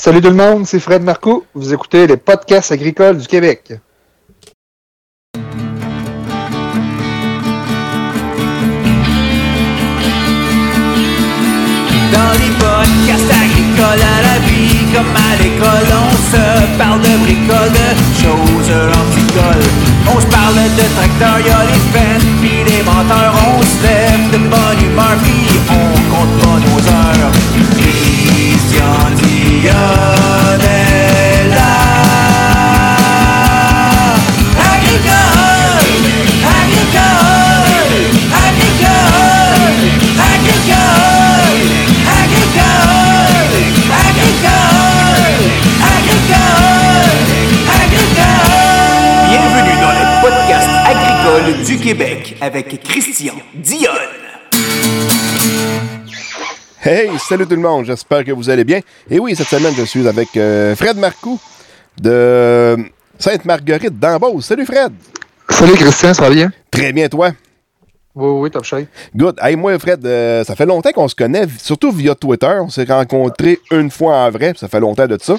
Salut tout le monde, c'est Fred Marcoux. Vous écoutez les podcasts agricoles du Québec. Dans les podcasts agricoles à la vie, comme à l'école, on se parle de bricoles, de choses anticoles. On se parle de tracteurs, y'a les fans, puis les menteurs. On se lève de bonne humeur, puis on compte pas nos heures. Christian Dion est là. Agricole, agricole, agricole, agricole. Bienvenue dans le podcast agricole du Québec avec Christian Dion. Hey, salut tout le monde, j'espère que vous allez bien. Et oui, cette semaine, je suis avec Fred Marcoux de Sainte-Marguerite-d'Ambois. Salut Fred! Salut Christian, ça va bien? Très bien, toi? Oui, top shape. Good. Hey, moi, Fred, ça fait longtemps qu'on se connaît, surtout via Twitter. On s'est rencontrés une fois en vrai, ça fait longtemps de ça.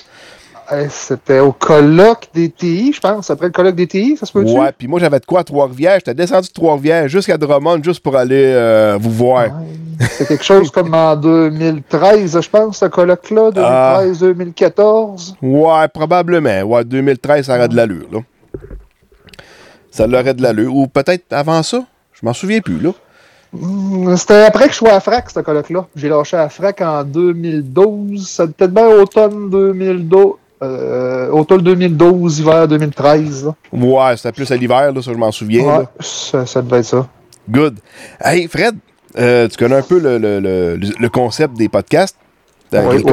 C'était au colloque des TI, je pense. Après le colloque des TI, ça se peut-tu? Ouais, puis moi, j'avais de quoi à Trois-Rivières. J'étais descendu de Trois-Rivières jusqu'à Drummond juste pour aller vous voir. Ouais, c'est quelque chose comme en 2013, je pense, ce colloque-là, 2013-2014. Ouais, probablement. Ouais, 2013, ça aurait de l'allure, là. Ça aurait de l'allure. Ou peut-être avant ça? Je m'en souviens plus, là. C'était après que je sois à Frac, ce colloque-là. J'ai lâché à Frac en 2012. Ça devait être bien automne 2012, hiver 2013. Là. Ouais, c'était plus à l'hiver, là, ça, je m'en souviens. Ouais, là. Ça devait être ça. Good. Hey, Fred, tu connais un peu le concept des podcasts? Oui.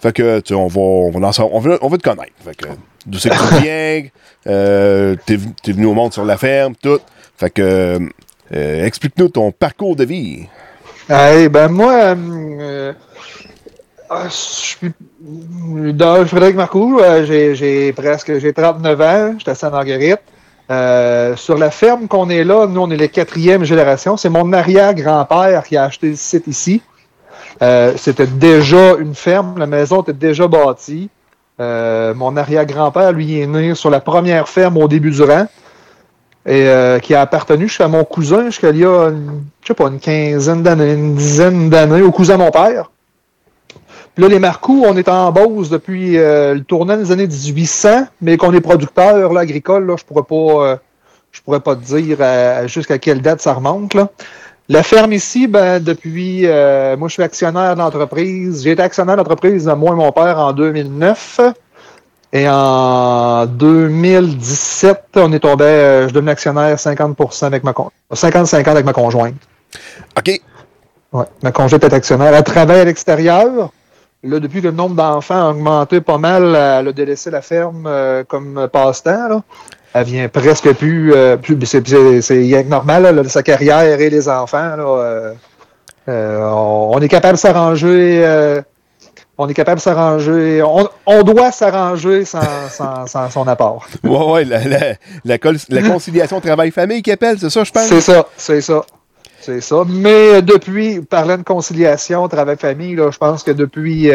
Fait que, tu sais, on veut te connaître. Fait que, d'où c'est que tu viens, t'es venu au monde sur la ferme, tout. Fait que, explique-nous ton parcours de vie. Hey, ben moi, je suis dans Frédéric Marcoux, j'ai 39 ans, je suis à Sainte-Marguerite. Sur la ferme qu'on est là, nous on est les 4e génération. C'est mon arrière-grand-père qui a acheté le site ici. C'était déjà une ferme, la maison était déjà bâtie. Mon arrière-grand-père, lui, est né sur la première ferme au début du rang. Et qui a appartenu jusqu'à mon cousin, jusqu'à il y a, je sais pas, une dizaine d'années, au cousin de mon père. Puis là, les Marcoux, on est en Beauce depuis le tournant des années 1800, mais qu'on est producteur là, agricole, là, je pourrais pas te dire jusqu'à quelle date ça remonte. Là. La ferme ici, ben depuis, moi je suis actionnaire d'entreprise. J'ai été actionnaire d'entreprise, moi et mon père, en 2009. Et en 2017, on est tombé, je devenais actionnaire 50% avec 50-50 avec ma conjointe. OK. Ouais, ma conjointe est actionnaire. Elle travaille à l'extérieur. Là, depuis que le nombre d'enfants a augmenté pas mal, elle a délaissé la ferme comme passe-temps. Là. Elle vient presque plus. C'est normal, là, sa carrière et les enfants. Là, on est capable de s'arranger. On est capable de s'arranger. On doit s'arranger sans son apport. Oui, la conciliation travail-famille qui appelle, c'est ça, je pense? C'est ça. Mais depuis, parlant de conciliation travail-famille, là, je pense que depuis,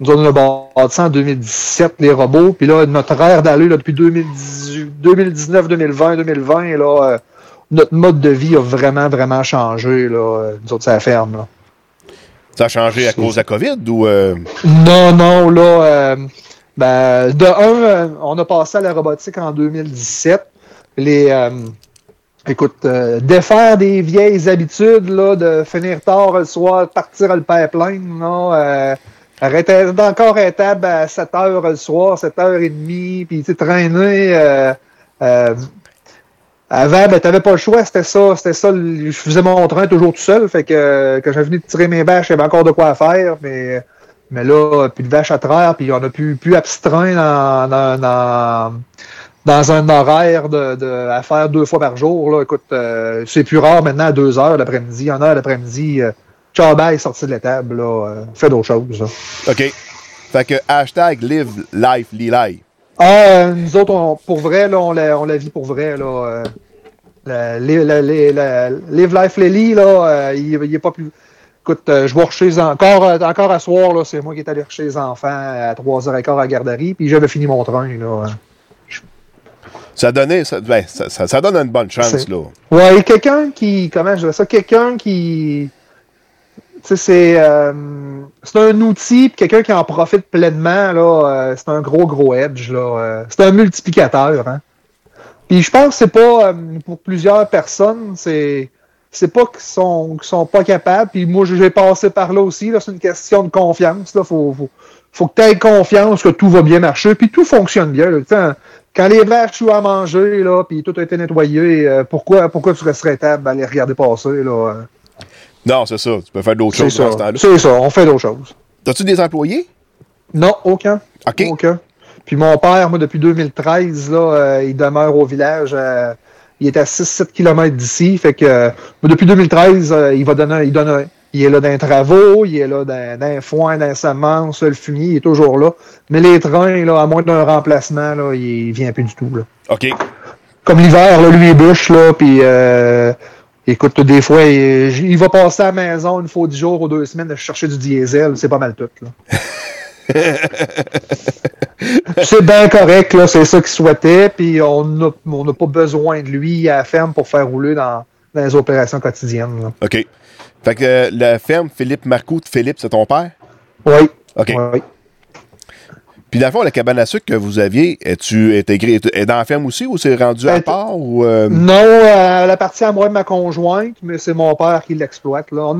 nous on a bâti en 2017 les robots, puis là, notre ère d'aller là, depuis 2019, 2020, 2020, là, notre mode de vie a vraiment, vraiment changé, là, nous autres, ça la ferme, là. Ça a changé à cause de la COVID ou... Non, là, ben, de un, on a passé à la robotique en 2017. Défaire des vieilles habitudes, là, de finir tard le soir, partir à le pipeline, non, arrêter d'encore être à 7h le soir, 7h30, puis, tu sais, traîner... Avant, ben, t'avais pas le choix, c'était ça, je faisais mon train toujours tout seul, fait que quand j'ai venu de tirer mes vaches, j'avais encore de quoi à faire, mais là, plus de vaches à traire, puis on a pu abstraire dans un horaire à faire 2 fois par jour, là, écoute, c'est plus rare maintenant à 2h l'après-midi, en heure l'après-midi, Chaudière est sorti de la table, là, fait d'autres choses, là. OK. Fait que #LiveLife. Nous autres, pour vrai, là, on la vit pour vrai, là. Live Life Lily, là, il est pas plus. Écoute, je vais chez les encore à soir, là, c'est moi qui est allé chez les enfants à 3h15 à la garderie, puis j'avais fini mon train, là. Ça donne une bonne chance, c'est... là. Ouais, et quelqu'un qui... Tu sais, c'est un outil, puis quelqu'un qui en profite pleinement, là, c'est un gros edge, là. C'est un multiplicateur, hein. Puis je pense que c'est pas, pour plusieurs personnes, c'est pas qu'ils sont pas capables, puis moi, j'ai passé par là aussi, là, c'est une question de confiance, là, faut que tu aies confiance que tout va bien marcher, puis tout fonctionne bien, là, t'sais, quand les verres chouent à manger, là, puis tout a été nettoyé, pourquoi tu resterais table à les regarder passer, là? Non, c'est ça, tu peux faire d'autres choses dans ce temps-là. C'est ça, on fait d'autres choses. As-tu des employés? Non, aucun. OK. Aucun. Puis mon père, moi, depuis 2013, là, il demeure au village... il est à 6-7 km d'ici, fait que depuis 2013, il est là dans les travaux, il est là dans les foin, dans les semences, le fumier, il est toujours là. Mais les trains, là, à moins d'un remplacement, là, il vient plus du tout. Là. OK. Comme l'hiver, là, lui, il bûche, là, puis écoute, des fois, il va passer à la maison une fois 10 jours ou 2 semaines de chercher du diesel, c'est pas mal tout, là. C'est bien correct, là, c'est ça qu'il souhaitait, puis on n'a pas besoin de lui à la ferme pour faire rouler dans les opérations quotidiennes. Là. OK. Fait que la ferme Philippe Marcoux, Philippe, c'est ton père? Oui. OK. Oui. Puis dans le fond, la cabane à sucre que vous aviez, es-tu intégrée dans la ferme aussi, ou c'est rendu à part? Ou, Non, la partie à moi de ma conjointe, mais c'est mon père qui l'exploite. Là.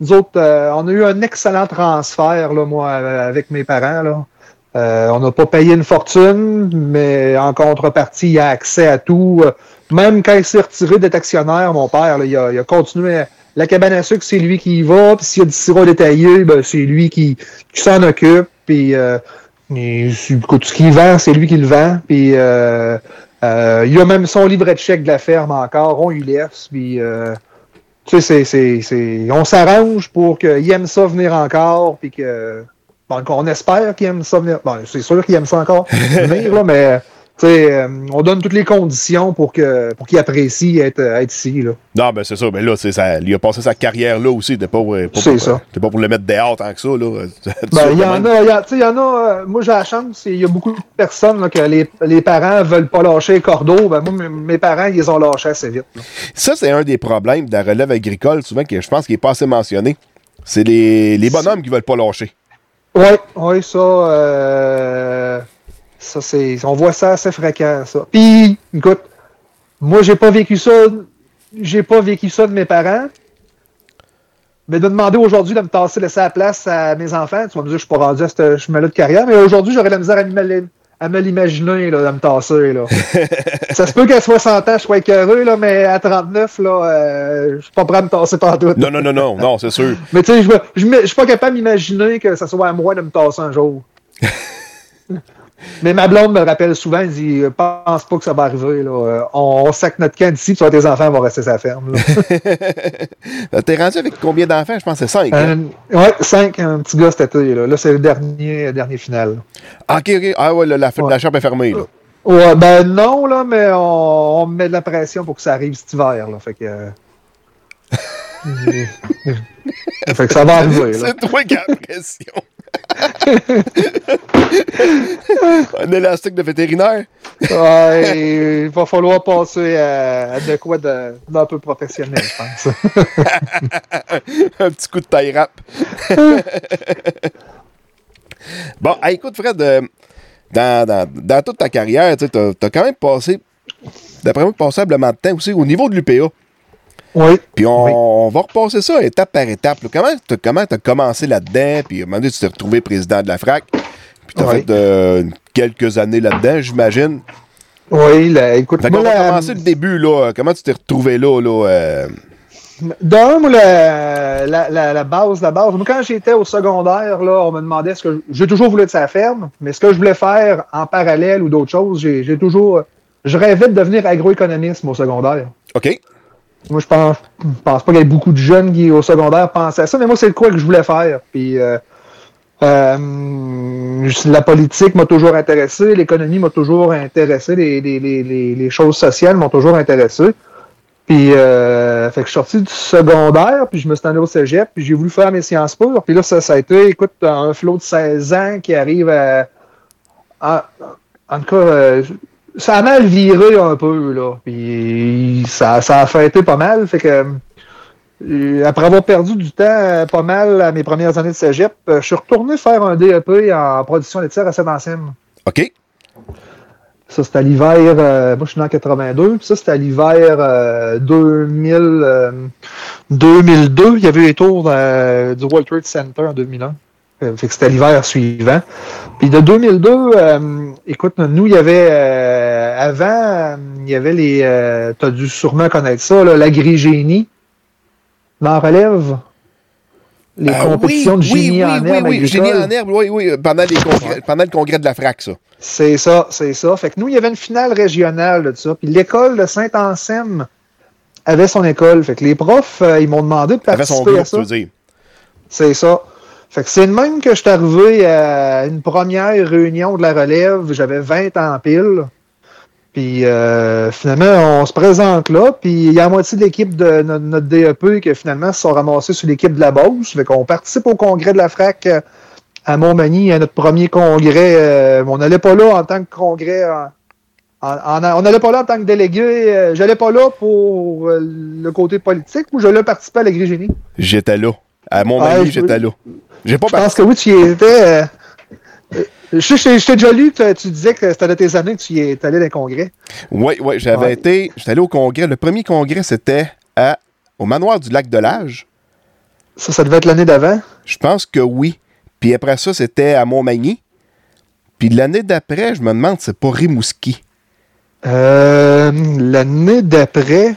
Nous autres, on a eu un excellent transfert, là, moi, avec mes parents, là. On n'a pas payé une fortune, mais en contrepartie, il a accès à tout. Même quand il s'est retiré d'être actionnaire, mon père, là, il a continué. La cabane à sucre, c'est lui qui y va, puis s'il y a du sirop détaillé, ben, c'est lui qui s'en occupe, puis tout ce qu'il vend, c'est lui qui le vend, puis il a même son livret de chèque de la ferme encore, on y laisse, puis... Tu sais, on s'arrange pour qu'il aime ça venir encore, puis que... Bon, on espère qu'il aime ça venir... Bon, c'est sûr qu'il aime ça encore venir, là, mais... Tu sais, on donne toutes les conditions pour qu'il apprécie être ici, là. Non, ben c'est ça, mais là, ça, il a passé sa carrière là aussi, t'es pas pour le mettre dehors tant que ça, là. Ben, il y en a... Moi, j'ai la chance, il y a beaucoup de personnes, là, que les parents veulent pas lâcher les cordeaux. Ben, moi, mes parents, ils les ont lâchés assez vite, là. Ça, c'est un des problèmes de la relève agricole, souvent, que je pense qu'il n'est pas assez mentionné. C'est les bonhommes qui veulent pas lâcher. Oui, ça... Ça, on voit ça assez fréquent, ça. Puis, écoute, moi, j'ai pas vécu ça de mes parents. Mais de demander aujourd'hui de me laisser la place à mes enfants, tu vas me dire, je suis pas rendu à ce chemin-là de carrière, mais aujourd'hui, j'aurais la misère à me l'imaginer, là, de me tasser, là. Ça se peut qu'à 60 ans, je sois écœureux, là, mais à 39, là, je suis pas prêt à me tasser partout. Non, c'est sûr. Mais tu sais, je suis pas capable d'imaginer que ça soit à moi de me tasser un jour. Mais ma blonde me rappelle souvent, elle dit « Pense pas que ça va arriver, là. On sac notre camp d'ici, puis tes enfants vont rester sur la ferme. » T'es rendu avec combien d'enfants? Je pense que c'est 5. Oui, 5, un petit gars cet été. Là, c'est le dernier final. OK. Ah ouais, la chambre est fermée, là. Ouais, ben non, là, mais on met de la pression pour que ça arrive cet hiver, là. Fait que... fait que ça va arriver, là. C'est toi qui as la pression. Un élastique de vétérinaire. Ouais, il va falloir passer à de quoi d'un peu professionnel, je pense. Un petit coup de taille rap. Bon, écoute, Fred, dans toute ta carrière, tu as quand même passé, d'après moi, passablement de temps aussi au niveau de l'UPA. Oui. Puis on va repasser ça étape par étape. Comment tu as commencé là-dedans? Puis à un moment donné, tu t'es retrouvé président de la Frac. Puis tu as fait quelques années là-dedans, j'imagine. Oui, écoute. Fait qu'on va commencer le début, là. Comment tu t'es retrouvé là? Donc, la base. Quand j'étais au secondaire, là, on me demandait ce que... J'ai toujours voulu être sur la ferme, mais ce que je voulais faire en parallèle ou d'autres choses, j'ai toujours... Je rêvais de devenir agroéconomiste au secondaire. OK. Moi, je pense pas qu'il y ait beaucoup de jeunes qui, au secondaire, pensaient à ça, mais moi, c'est quoi que je voulais faire. Puis, la politique m'a toujours intéressé, l'économie m'a toujours intéressé, les choses sociales m'ont toujours intéressé. Puis, fait que je suis sorti du secondaire, puis je me suis allé au cégep, puis j'ai voulu faire mes sciences pures. Puis là, ça a été, écoute, un flot de 16 ans qui arrive à en tout cas, ça a mal viré un peu, là. Puis, ça a fêté pas mal. Fait que, après avoir perdu du temps pas mal à mes premières années de cégep, je suis retourné faire un DEP en production laitière à Saint-Anselme. OK. Ça, c'était à l'hiver, moi je suis né en 82, puis ça, c'était à l'hiver 2002. Il y avait eu les tours du World Trade Center en 2001. Fait que c'était l'hiver suivant. Puis de 2002, écoute, nous, il y avait, avant, il y avait les, t'as dû sûrement connaître ça, là, l'agrigénie, m'en relève. Les compétitions de génie en herbe. Oui, génie en herbe, oui, pendant le congrès de la Frac, ça. C'est ça. Fait que nous, il y avait une finale régionale de ça. Puis l'école de Saint-Anselme avait son école. Fait que les profs, ils m'ont demandé de participer à ça. Avait son groupe, tu veux dire. C'est ça. Fait que c'est de même que je suis arrivé à une première réunion de la relève. J'avais 20 ans pile. Puis finalement, on se présente là, puis il y a la moitié de l'équipe de notre DEP qui finalement se sont ramassés sur l'équipe de la Beauce. Fait qu'on participe au congrès de la Frac à Montmagny, à notre premier congrès. On n'allait pas là en tant que congrès. On n'allait pas là en tant que délégué. J'allais pas là pour le côté politique ou j'allais participer à l'agrégénie. J'étais là. À Montmagny, j'étais là. J'ai pas participé. Je pense que oui, tu y étais. Je t'ai déjà lu, tu disais que c'était de tes années que tu y es allé dans les congrès. Oui, j'avais été. J'étais allé au congrès. Le premier congrès, c'était au manoir du lac de l'Age. Ça devait être l'année d'avant? Je pense que oui. Puis après ça, c'était à Montmagny. Puis l'année d'après, je me demande, c'est pas Rimouski. L'année d'après.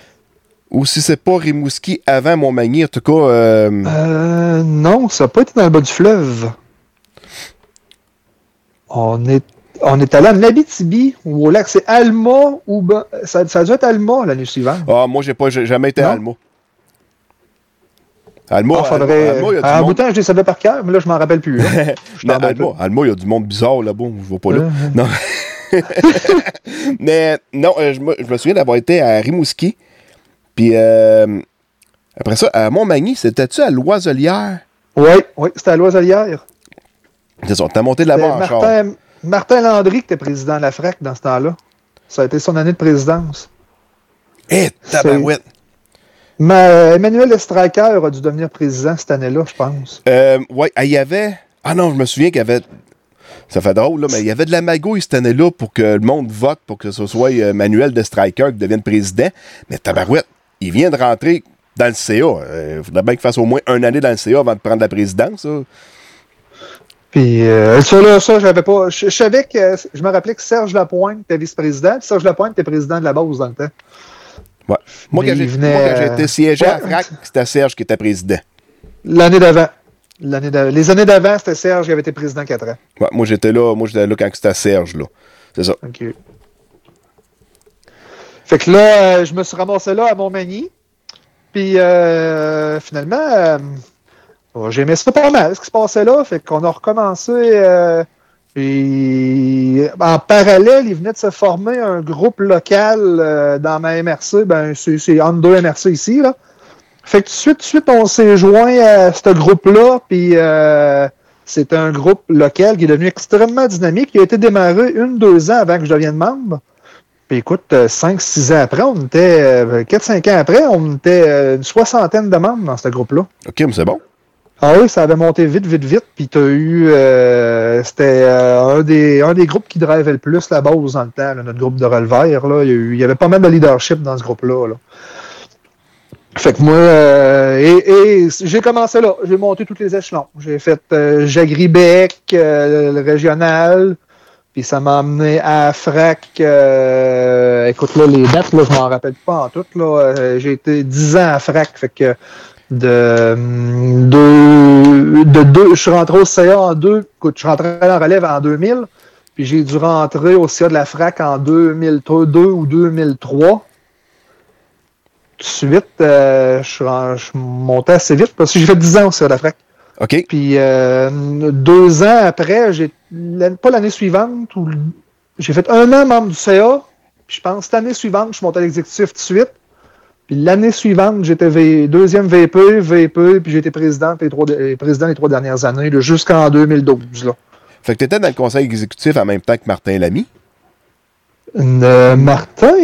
Ou si c'est pas Rimouski avant Montmagny, en tout cas. Non, ça n'a pas été dans le bas du fleuve. On est allé en Abitibi ou au lac. C'est Alma ou ça doit être Alma l'année suivante. Ah, moi, j'ai jamais été à Alma. Alma, il y a du monde. À un bout de temps, je les savais par cœur, mais là, je m'en rappelle plus. Alma, il y a du monde bizarre là-bas. Je vois pas là. Non. Mais non, je me souviens d'avoir été à Rimouski. Puis après ça, à Montmagny, c'était-tu à Loiselière? Oui, c'était à Loiselière. C'est ça, t'as monté de la barre, Martin Landry, qui était président de la FRAC dans ce temps-là. Ça a été son année de présidence. Tabarouette! Mais Emmanuel Destrijker a dû devenir président cette année-là, je pense. Oui, il y avait... Ah non, je me souviens qu'il y avait... Ça fait drôle, là, mais il y avait de la magouille cette année-là pour que le monde vote, pour que ce soit Emmanuel Destrijker qui devienne président. Mais tabarouette, il vient de rentrer dans le CA. Il faudrait bien qu'il fasse au moins une année dans le CA avant de prendre la présidence, ça. Puis ça, j'avais pas. Je savais que je me rappelais que Serge Lapointe était vice-président, puis Serge Lapointe était président de la Beauce dans le temps. Ouais. Moi, quand j'ai été siégé à Frac, c'était Serge qui était président. Les années d'avant, c'était Serge qui avait été président 4 ans. Ouais, moi j'étais là quand c'était Serge, là. C'est ça. OK. Fait que là, je me suis ramassé là à Montmagny. Puis finalement. J'aimais ça pas mal, ce qui se passait là. Fait qu'on a recommencé. Et en parallèle, il venait de se former un groupe local dans ma MRC. Ben, c'est entre deux MRC ici, là. Fait que tout de suite, on s'est joint à ce groupe-là. Puis c'est un groupe local qui est devenu extrêmement dynamique. Il a été démarré 1-2 ans avant que je devienne membre. Puis écoute, 5-6 ans après, 4-5 ans après, on était une soixantaine de membres dans ce groupe-là. OK, mais c'est bon. Ah oui, ça avait monté vite, puis t'as eu... c'était un des groupes qui drivait le plus la Beauce dans le temps, là, notre groupe de releveurs. Il y avait pas mal de leadership dans ce groupe-là. Là. Fait que moi... et j'ai commencé là. J'ai monté tous les échelons. J'ai fait Jagribec, le régional, puis ça m'a amené à Frac. Écoute, là, les dates, là, je m'en rappelle pas en tout. Là, j'ai été 10 ans à Frac, fait que... je suis rentré au CA en 2000, écoute, je suis rentré en relève en 2000, puis j'ai dû rentrer au CA de la FRAC en 2002 ou 2003. Tout de suite, je montais assez vite, parce que j'ai fait 10 ans au CA de la FRAC. OK. Puis 2 ans après, pas l'année suivante, j'ai fait 1 an membre du CA, puis je pense que l'année suivante, je suis monté à l'exécutif tout de suite. Puis l'année suivante, j'étais deuxième VP, puis j'ai été président les trois dernières années, là, jusqu'en 2012. Là. Fait que tu étais dans le conseil exécutif en même temps que Martin Lamy? Martin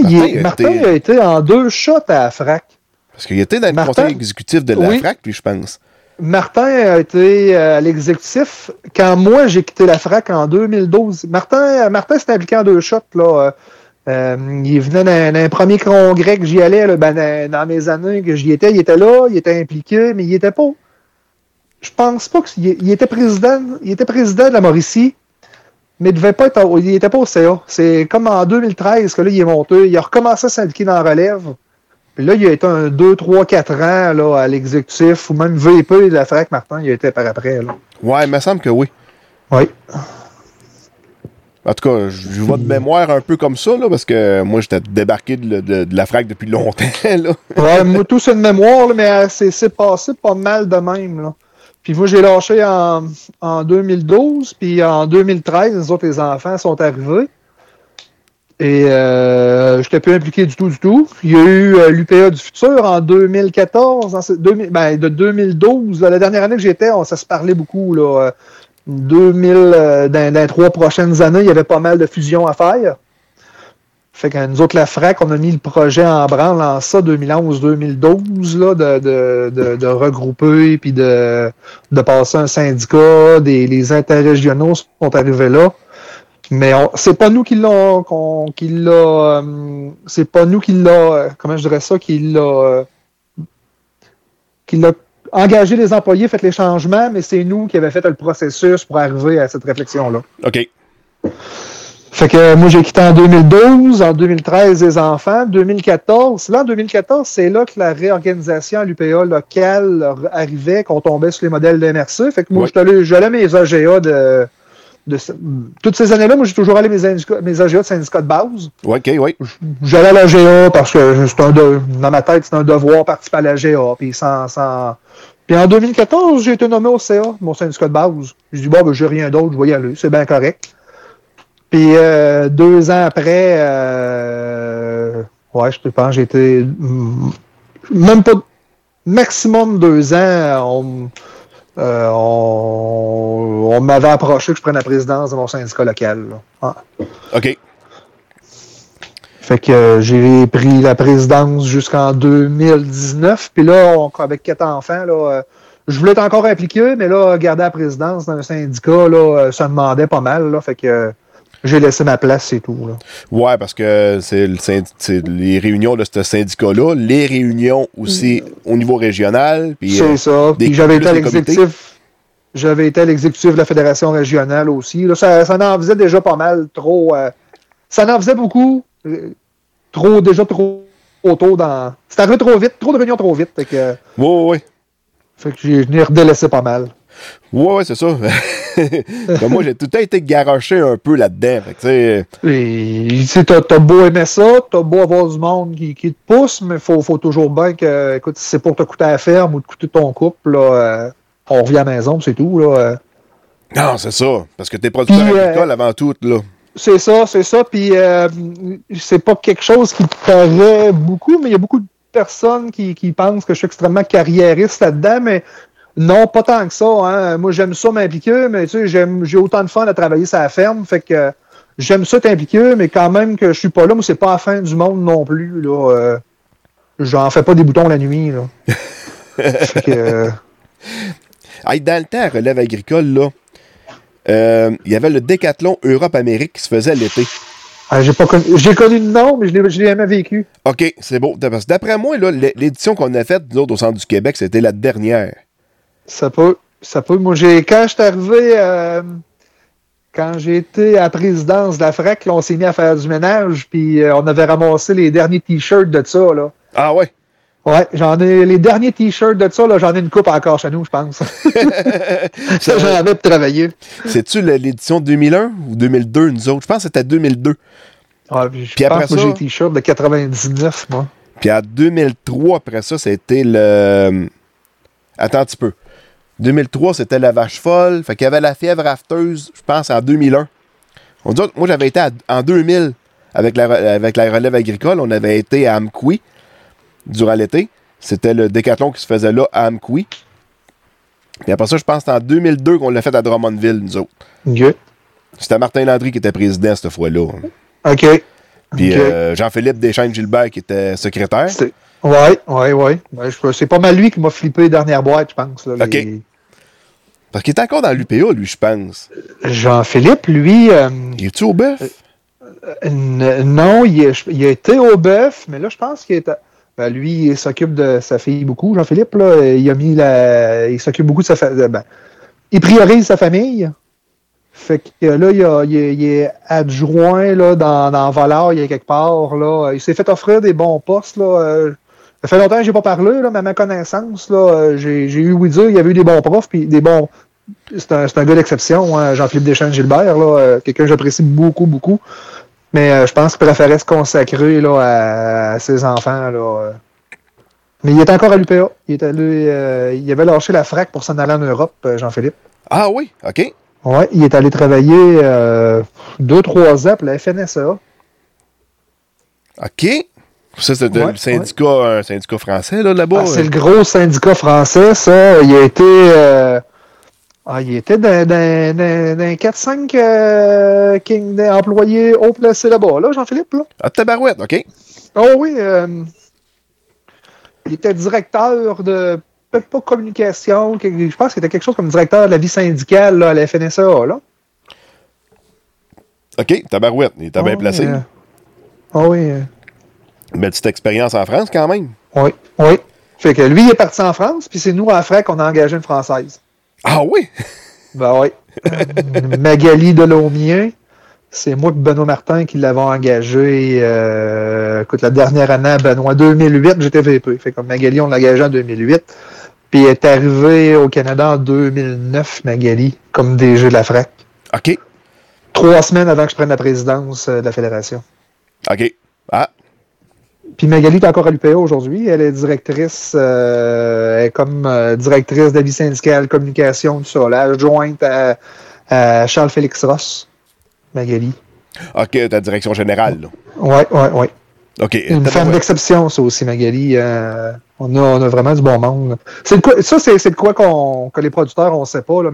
a été en deux shots à la FRAC. Parce qu'il était dans le conseil exécutif de la FRAC, lui, je pense. Martin a été à l'exécutif quand moi, j'ai quitté la FRAC en 2012. Martin s'est appliqué en deux shots, là. Il venait d'un premier congrès que j'y allais, là, dans mes années que j'y étais, il était là, il était impliqué, mais il était pas. Je pense pas qu'il était président. Il était président de la Mauricie, mais il était pas au CA. C'est comme en 2013 que là, il est monté. Il a recommencé à s'indiquer dans la relève. Puis là, il a été un 2, 3, 4 ans là, à l'exécutif, ou même VP de la FRAC, Martin, il a été par après. Là. Ouais, il me semble que oui. Oui. En tout cas, je vois de mémoire un peu comme ça, là, parce que moi, j'étais débarqué de la FRAC depuis longtemps. Là. Ouais, moi, tout c'est de mémoire, là, mais c'est passé pas mal de même. Là. Puis moi, j'ai lâché en 2012, puis en 2013, les autres, les enfants sont arrivés. Et je n'étais plus impliqué du tout. Il y a eu l'UPA du futur en 2014. De 2012, là, la dernière année que j'étais, ça se parlait beaucoup, là. dans les trois prochaines années, il y avait pas mal de fusions à faire. Fait que nous autres, la FRAC, on a mis le projet en branle en ça, 2011-2012, là, de regrouper puis de passer un syndicat. Les interrégionaux sont arrivés là. Mais c'est pas nous qui l'a engagé les employés, faites les changements, mais c'est nous qui avions fait le processus pour arriver à cette réflexion-là. OK. Fait que moi, j'ai quitté en 2012, en 2013, les enfants, 2014. Là, en 2014, c'est là que la réorganisation à l'UPA locale arrivait, qu'on tombait sur les modèles de MRC. Fait que moi, j'allais mes AGA de toutes ces années-là, moi, j'ai toujours allé mes AGA de syndicats de base. OK, oui. J'allais à l'AGA parce que dans ma tête, c'est un devoir participer à l'AGA. Puis Puis en 2014, j'ai été nommé au CA, mon syndicat de base. J'ai dit, j'ai rien d'autre, je vais y aller, c'est bien correct. Puis 2 ans après, je pense que j'ai été même pas maximum 2 ans. On m'avait approché que je prenne la présidence de mon syndicat local. Ah. OK. Fait que j'ai pris la présidence jusqu'en 2019. Puis là, avec 4 enfants, là, je voulais être encore impliqué, mais là, garder la présidence d'un syndicat, là, ça demandait pas mal. Là, fait que j'ai laissé ma place, c'est tout. Là. Ouais, parce que c'est les réunions de ce syndicat-là, les réunions aussi au niveau régional. Puis, c'est ça. Puis j'avais été à l'exécutif de la Fédération régionale aussi. Là, ça en faisait déjà pas mal trop. Ça en faisait beaucoup. Trop tôt dans. C'est arrivé trop vite, trop de réunions trop vite. Fait que. Oui. Fait que je l'ai redélaissé pas mal. Oui, c'est ça. Comme moi, j'ai tout le temps été garoché un peu là-dedans. Fait que tu sais, t'as beau aimer ça, t'as beau avoir du monde qui te pousse, mais faut toujours bien que, écoute, si c'est pour te coûter à la ferme ou te coûter ton couple, là, on revient à la maison, c'est tout. Là, Non, c'est ça. Parce que t'es producteur agricole avant tout, là. C'est ça. Puis c'est pas quelque chose qui paraît beaucoup, mais il y a beaucoup de personnes qui pensent que je suis extrêmement carriériste là-dedans, mais non, pas tant que ça. Hein. Moi, j'aime ça m'impliquer, mais tu sais, j'ai autant de fun à travailler sur la ferme, fait que j'aime ça t'impliquer, mais quand même que je suis pas là, moi, c'est pas la fin du monde non plus. Là. J'en fais pas des boutons la nuit. Là. Fait que, dans le temps, à relève agricole, là, il y avait le décathlon Europe-Amérique qui se faisait l'été. Ah, j'ai connu le nom, mais je l'ai jamais vécu. OK, c'est beau. Parce que d'après moi, là, l'édition qu'on a faite, nous autres, au centre du Québec, c'était la dernière. Ça peut. Moi, quand je suis arrivé, quand j'ai été à la présidence de la FRAC, là, on s'est mis à faire du ménage, puis on avait ramassé les derniers T-shirts de ça, là. Ah ouais? Ouais, j'en ai les derniers T-shirts de ça, là, j'en ai une coupe encore chez nous, je pense. Ça, j'en avais pour travailler. C'est-tu l'édition 2001 ou 2002, nous autres? Je pense que c'était 2002. Ouais, puis après ça, j'ai les T-shirts de 99, moi. Puis en 2003, après ça, c'était le... Attends un petit peu. 2003, c'était la vache folle. Fait qu'il y avait la fièvre afteuse, je pense, en 2001. On dit, moi, j'avais été en 2000 avec la relève agricole. On avait été à Amqui. durant l'été. C'était le décathlon qui se faisait là à Amqui. Puis après ça, je pense que c'est en 2002 qu'on l'a fait à Drummondville, nous autres. OK. C'était Martin Landry qui était président cette fois-là. OK. Puis okay. Jean-Philippe Deschamps-Gilbert qui était secrétaire. Oui. Ben, c'est pas mal lui qui m'a flippé les dernières boîtes, je pense. Là, OK. Parce qu'il était encore dans l'UPA, lui, je pense. Jean-Philippe, lui... il est-tu au bœuf? Non, il a été au bœuf, mais là, je pense qu'il est... Ben, lui, il s'occupe de sa fille beaucoup, Jean-Philippe. Là, il s'occupe beaucoup de sa famille. Ben, il priorise sa famille. Fait que là, il est adjoint là, dans Valard, il est quelque part. Là. Il s'est fait offrir des bons postes. Là. Ça fait longtemps que je n'ai pas parlé, là, mais à ma connaissance, là, j'ai eu oui dire, il y avait eu des bons profs, puis des bons. C'est un gars d'exception, hein, Jean-Philippe Deschamps-Gilbert, là, quelqu'un que j'apprécie beaucoup, beaucoup. Mais je pense qu'il préférait se consacrer là, à ses enfants. Là, Mais il était encore à l'UPA. Il avait lâché la Frac pour s'en aller en Europe, Jean-Philippe. Ah oui, OK. Oui, il est allé travailler 2-3 ans pour la FNSEA. OK. Ça, c'est un syndicat français là-bas. Ah, c'est le gros syndicat français, ça. Il a été... il était dans 4-5 employés haut placés là-bas, là, Jean-Philippe. Là. Ah, tabarouette, OK. Oh oui. Il était directeur de... Peut-être pas communication. Je pense qu'il était quelque chose comme directeur de la vie syndicale là, à la FNSEA, là. OK, tabarouette. Il était bien placé. Ah oui. Mais petite expérience en France, quand même. Oui, oui. Fait que lui, il est parti en France, puis c'est nous, à Frac, qu'on a engagé une Française. Ah oui? Ben oui. Magali Delormier, c'est moi et Benoît Martin qui l'avons engagé. Écoute, la dernière année à Benoît, 2008, j'étais VP. Fait comme Magali, on l'a engagé en 2008. Puis elle est arrivée au Canada en 2009, Magali, comme DG de la Frac. OK. 3 semaines avant que je prenne la présidence de la Fédération. OK. Ah. Puis Magali est encore à l'UPA aujourd'hui. Elle est directrice, directrice d'avis syndical, communication, tout ça. Là, adjointe à Charles-Félix Ross, Magali. OK, ta direction générale, là. Oui. OK. Une femme d'exception, ça aussi, Magali. On a vraiment du bon monde. C'est de quoi que les producteurs, on ne sait pas, là,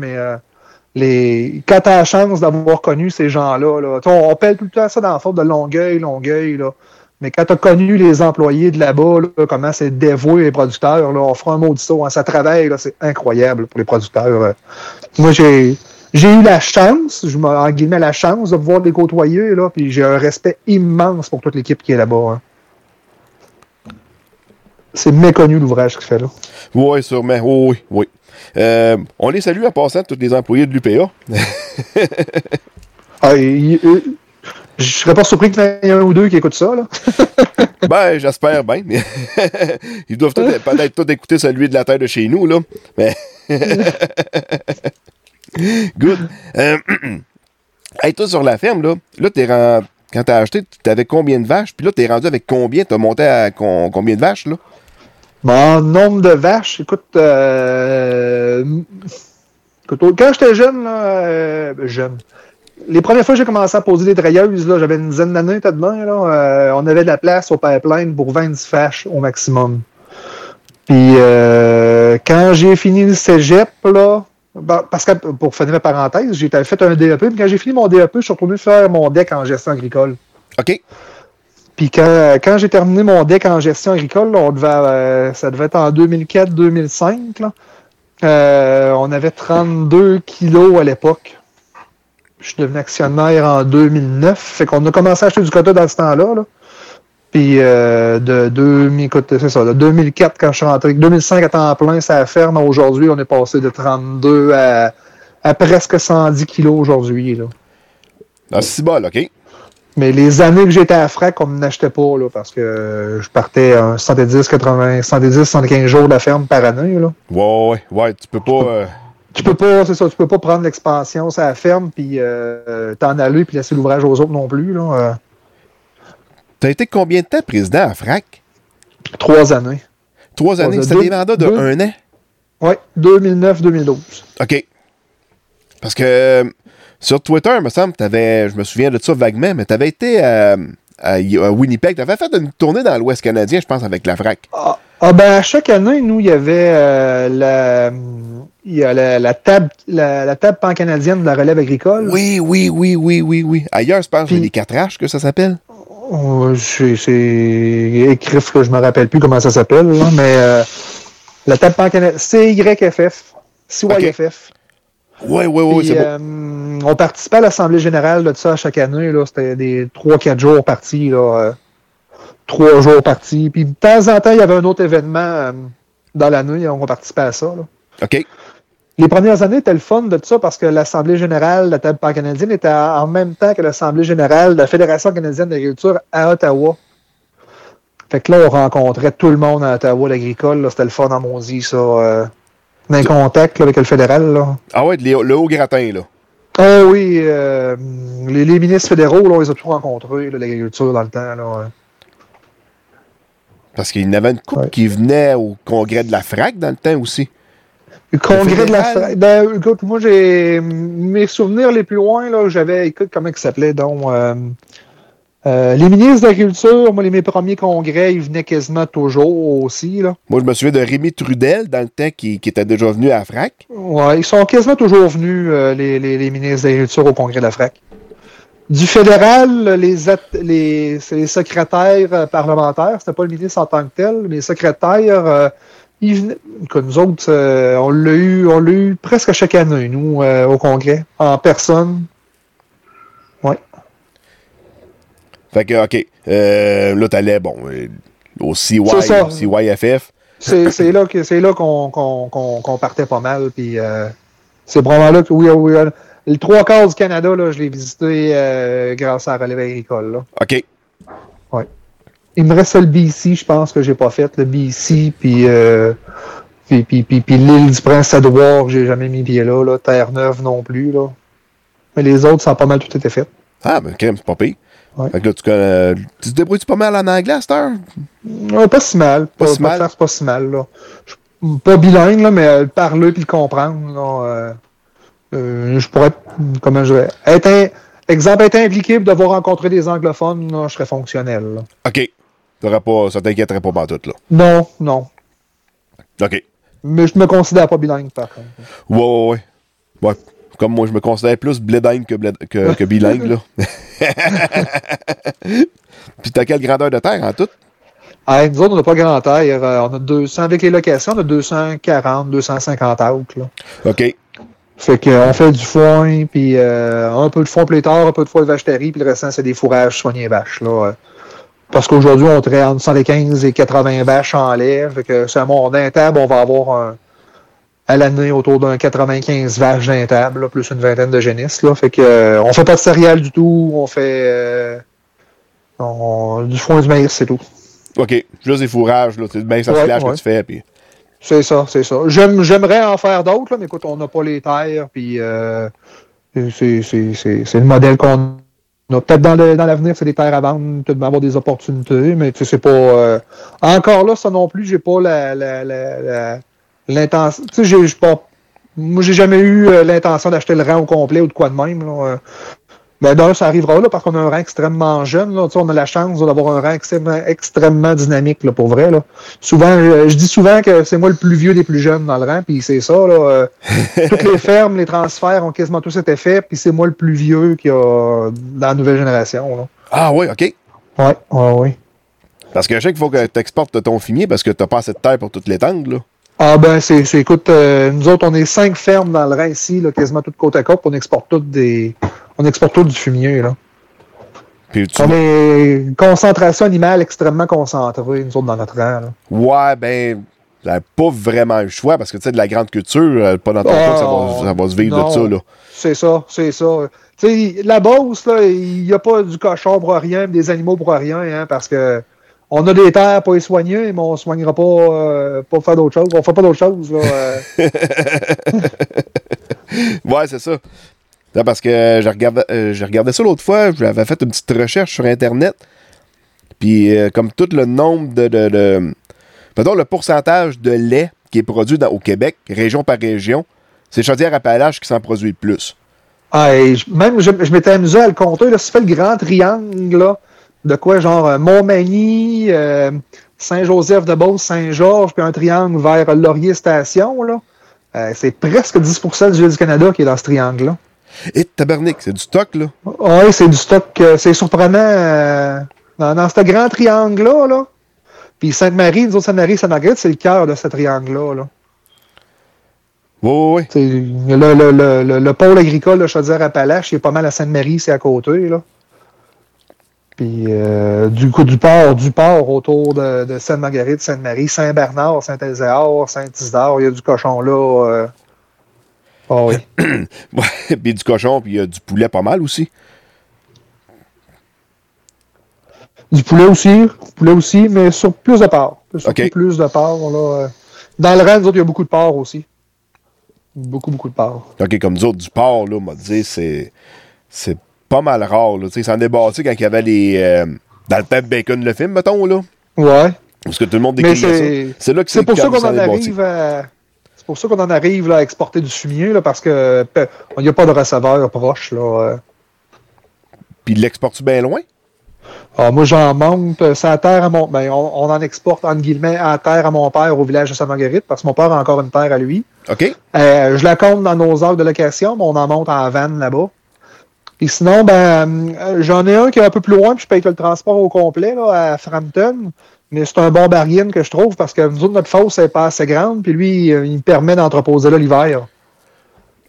mais quand tu as la chance d'avoir connu ces gens-là, là, on pèle tout le temps ça dans la faute de Longueuil, là. Mais quand tu as connu les employés de là-bas, là, comment c'est dévoué les producteurs, là, on fera un mot de saut, hein, ça travaille, là, c'est incroyable pour les producteurs. Moi, j'ai eu la chance, en guillemets, la chance de pouvoir les côtoyer, là, puis j'ai un respect immense pour toute l'équipe qui est là-bas. Hein. C'est méconnu l'ouvrage qu'il fait là. Oui, sûrement, oui. On les salue en passant, tous les employés de l'UPA. Je serais pas surpris qu'il y ait un ou deux qui écoutent ça, là. Ben, j'espère bien. Ils doivent peut-être tous écouter celui de la terre de chez nous, là. Mais... Good. Hey, toi, sur la ferme, là quand t'as acheté, t'avais combien de vaches? Puis là, t'es rendu avec combien? T'as monté à combien de vaches, là? Mon nombre de vaches, écoute... Quand j'étais jeune, là... Les premières fois que j'ai commencé à poser des treilleuses, là, j'avais une dizaine d'années, t'as de main, là, on avait de la place au pipeline pour 26 vaches au maximum. Puis quand j'ai fini le cégep, là, parce que pour finir ma parenthèse, j'ai fait un DEP, mais quand j'ai fini mon DEP, je suis retourné faire mon DEC en gestion agricole. OK. Puis quand j'ai terminé mon DEC en gestion agricole, là, ça devait être en 2004-2005, là, on avait 32 kilos à l'époque. Je suis devenu actionnaire en 2009. Fait qu'on a commencé à acheter du quota dans ce temps-là. Là. Puis de 2004 quand je suis rentré. 2005 à temps plein, ça a ferme. Aujourd'hui, on est passé de 32 à presque 110 kilos aujourd'hui. Là. Ah, c'est bon, OK. Mais les années que j'étais à Frac, on n'achetait pas là, parce que je partais 110-115 jours de la ferme par année. Là. Ouais, tu peux pas... Tu peux pas prendre l'expansion, ça la ferme, puis t'en aller, puis laisser l'ouvrage aux autres non plus. Là. T'as été combien de temps président à Frac? 3 années. 3 années? C'était des mandats de 1 an? Oui, 2009-2012. OK. Parce que sur Twitter, il me semble, je me souviens de ça vaguement, mais t'avais été à Winnipeg. Tu avais fait une tournée dans l'Ouest canadien, je pense, avec la Frac. Ben, chaque année, nous, il y avait la table pan-canadienne de la relève agricole. Oui. Ailleurs, je pense, c'est les quatre H que ça s'appelle. Je me rappelle plus comment ça s'appelle, là, mais la table pan-canadienne, CYFF. Oui, c'est bon. On participait à l'Assemblée générale de ça chaque année. Là, c'était des 3-4 jours partis. 3 jours partis. Puis de temps en temps, il y avait un autre événement dans l'année. On participait à ça. Là. OK. Les premières années étaient le fun de ça parce que l'Assemblée générale de la table pan-canadienne était en même temps que l'Assemblée générale de la Fédération canadienne d'agriculture à Ottawa. Fait que là, on rencontrait tout le monde à Ottawa, l'agricole. Là, c'était le fun en Monzie, ça. D'un contact là, avec le fédéral. Là. Ah ouais, le haut gratin, là. Ah oui, les ministres fédéraux, là, ils ont tout rencontré, là, l'agriculture dans le temps. Là. Parce qu'il y en avait une couple qui venait au congrès de la FRAC dans le temps aussi. Le congrès de la FRAC? Ben, écoute, moi, j'ai mes souvenirs les plus loin, là, j'avais, écoute, comment il s'appelait, donc... les ministres de l'agriculture, moi, mes premiers congrès, ils venaient quasiment toujours aussi. Là. Moi, je me souviens de Rémi Trudel, dans le temps, qui était déjà venu à la FRAC. Oui, ils sont quasiment toujours venus, les ministres de l'agriculture, au congrès de la FRAC. Du fédéral, c'est les secrétaires parlementaires, c'était pas le ministre en tant que tel, mais les secrétaires, ils venaient. Nous autres, on l'a eu presque chaque année, nous, au congrès, en personne. Oui. Fait que, OK, là, t'allais, au CYFF. C'est là qu'on partait pas mal, puis c'est vraiment là que, oui, les 3/4 du Canada, là, je l'ai visité grâce à la relève agricole, là. OK. Oui. Il me reste le BC, je pense, que j'ai pas fait, le BC, puis l'île du Prince-Édouard, j'ai jamais mis pied là, Terre-Neuve non plus, là. Mais les autres, ça a pas mal tout été fait. Ah, ben, OK, c'est pas pire. Ouais. Fait que là, tu te débrouilles pas mal en anglais à cette heure? Ouais, pas si mal. Pas si mal, là. Je suis pas bilingue, là, mais parler puis le comprendre, là, je pourrais, être impliqué pour devoir rencontrer des anglophones, là, je serais fonctionnel, là. OK. Ça t'inquiéterait pas mal tout, là? Non. OK. Mais je me considère pas bilingue, par contre. Ouais. Comme moi, je me considère plus blédingue que bilingue, là. Puis t'as quelle grandeur de terre, en tout? Ah, nous autres, on n'a pas grande terre. On a 200, avec les locations, on a 240, 250 acres, là. OK. Fait qu'on fait du foin, puis un peu de foin pléthore, un peu de foin de vacheterie, puis le restant, c'est des fourrages soignés vaches, là. Parce qu'aujourd'hui, on traite entre 115 et 80 vaches en lait. Fait que sur mon table, on va avoir à l'année autour d'un 95 vaches d'un table, là, plus une vingtaine de génisses. Là. Fait que on fait pas de céréales du tout, on fait du foin et du maïs, c'est tout. OK. Juste des fourrages, là. C'est du maïs à filage que tu fais. Puis... C'est ça. J'aimerais en faire d'autres, là, mais écoute, on n'a pas les terres, puis c'est le modèle qu'on a. Peut-être dans l'avenir, c'est des terres à vendre, peut-être avoir des opportunités, mais c'est pas. Encore là, ça non plus, j'ai pas la l'intention, tu sais, j'ai jamais eu l'intention d'acheter le rang au complet ou de quoi de même, là. Mais d'un, ça arrivera, là, parce qu'on a un rang extrêmement jeune, là. Tu sais, on a la chance d'avoir un rang extrêmement dynamique, là, pour vrai, là. Souvent, je dis souvent que c'est moi le plus vieux des plus jeunes dans le rang, puis c'est ça, là. Toutes les fermes, les transferts ont quasiment tous été faits, puis c'est moi le plus vieux qu'il y a dans la nouvelle génération, là. Ah oui, OK. Oui. Parce que je sais qu'il faut que tu exportes ton fumier, parce que t'as pas assez de terre pour toute l'étendre, là. Ah ben, écoute, nous autres, on est 5 fermes dans le Rhin ici, là, quasiment toutes côte à côte, on exporte tout du fumier, là. Puis on est concentration animale extrêmement concentrée, nous autres, dans notre rang, là. Ouais, ben, là, pas vraiment le choix, parce que, tu sais, de la grande culture, pas dans ton temps, ça va se vivre de ça, là. C'est ça. Tu sais, la Beauce, là, il n'y a pas du cochon pour rien, des animaux pour rien, hein, parce que... On a des terres pour les soigner, mais on ne soignera pas pour faire d'autres choses. On ne fait pas d'autres choses. Là, Ouais, c'est ça. Là, parce que je regardais ça l'autre fois. J'avais fait une petite recherche sur Internet. Puis, comme tout le nombre Pardon, le pourcentage de lait qui est produit au Québec, région par région, c'est Chaudière-Appalaches qui s'en produit le plus. Ah, je m'étais amusé à le compter. Là, si tu fais le grand triangle, là, de quoi genre Montmagny, Saint-Joseph-de-Beauce, Saint-Georges, puis un triangle vers Laurier-Station, là. C'est presque 10% du Canada qui est dans ce triangle-là. Et tabarnak, c'est du stock, là? Oui, c'est du stock. C'est surprenant. Dans ce grand triangle-là, là. Puis Sainte-Marie, nous autres Sainte-Marie, Sainte-Marguerite, c'est le cœur de ce triangle-là, là. Oui. Le pôle agricole de Chaudière-Appalaches, il est pas mal à Sainte-Marie, c'est à côté, là. Puis du coup, du port autour de Sainte-Marguerite, Sainte-Marie, Saint-Bernard, Saint-Ézéard, Saint-Isidore, il y a du cochon là. Oh, oui. Ouais, puis du cochon, puis il y a du poulet pas mal aussi. Du poulet aussi, mais sur plus de porc. Okay. Plus de porc, là. Dans le rang, nous autres, il y a beaucoup de porc aussi. Beaucoup de porc. OK, comme nous autres, du porc, là, on m'a dit, c'est pas mal rare, là. Tu sais, il s'en est battu quand il y avait les... dans le temps de Bacon, le film, mettons, là. Ouais. Parce que tout le monde décrit ça. C'est pour ça qu'on en arrive à... C'est pour ça qu'on en arrive là, à exporter du fumier, là, parce que il n'y a pas de receveur proche, là. Puis l'exportes-tu bien loin? Ah, moi, j'en monte. C'est à terre à mon... Ben, on en exporte, entre guillemets, à terre à mon père au village de Sainte-Marguerite, parce que mon père a encore une terre à lui. OK. Je la compte dans nos heures de location, mais on en monte en van là-bas. Et sinon, ben, j'en ai un qui est un peu plus loin, puis je paye le transport au complet, là, à Frampton. Mais c'est un bon bargain que je trouve, parce que nous autres, notre fosse n'est pas assez grande, puis lui, il permet d'entreposer là l'hiver.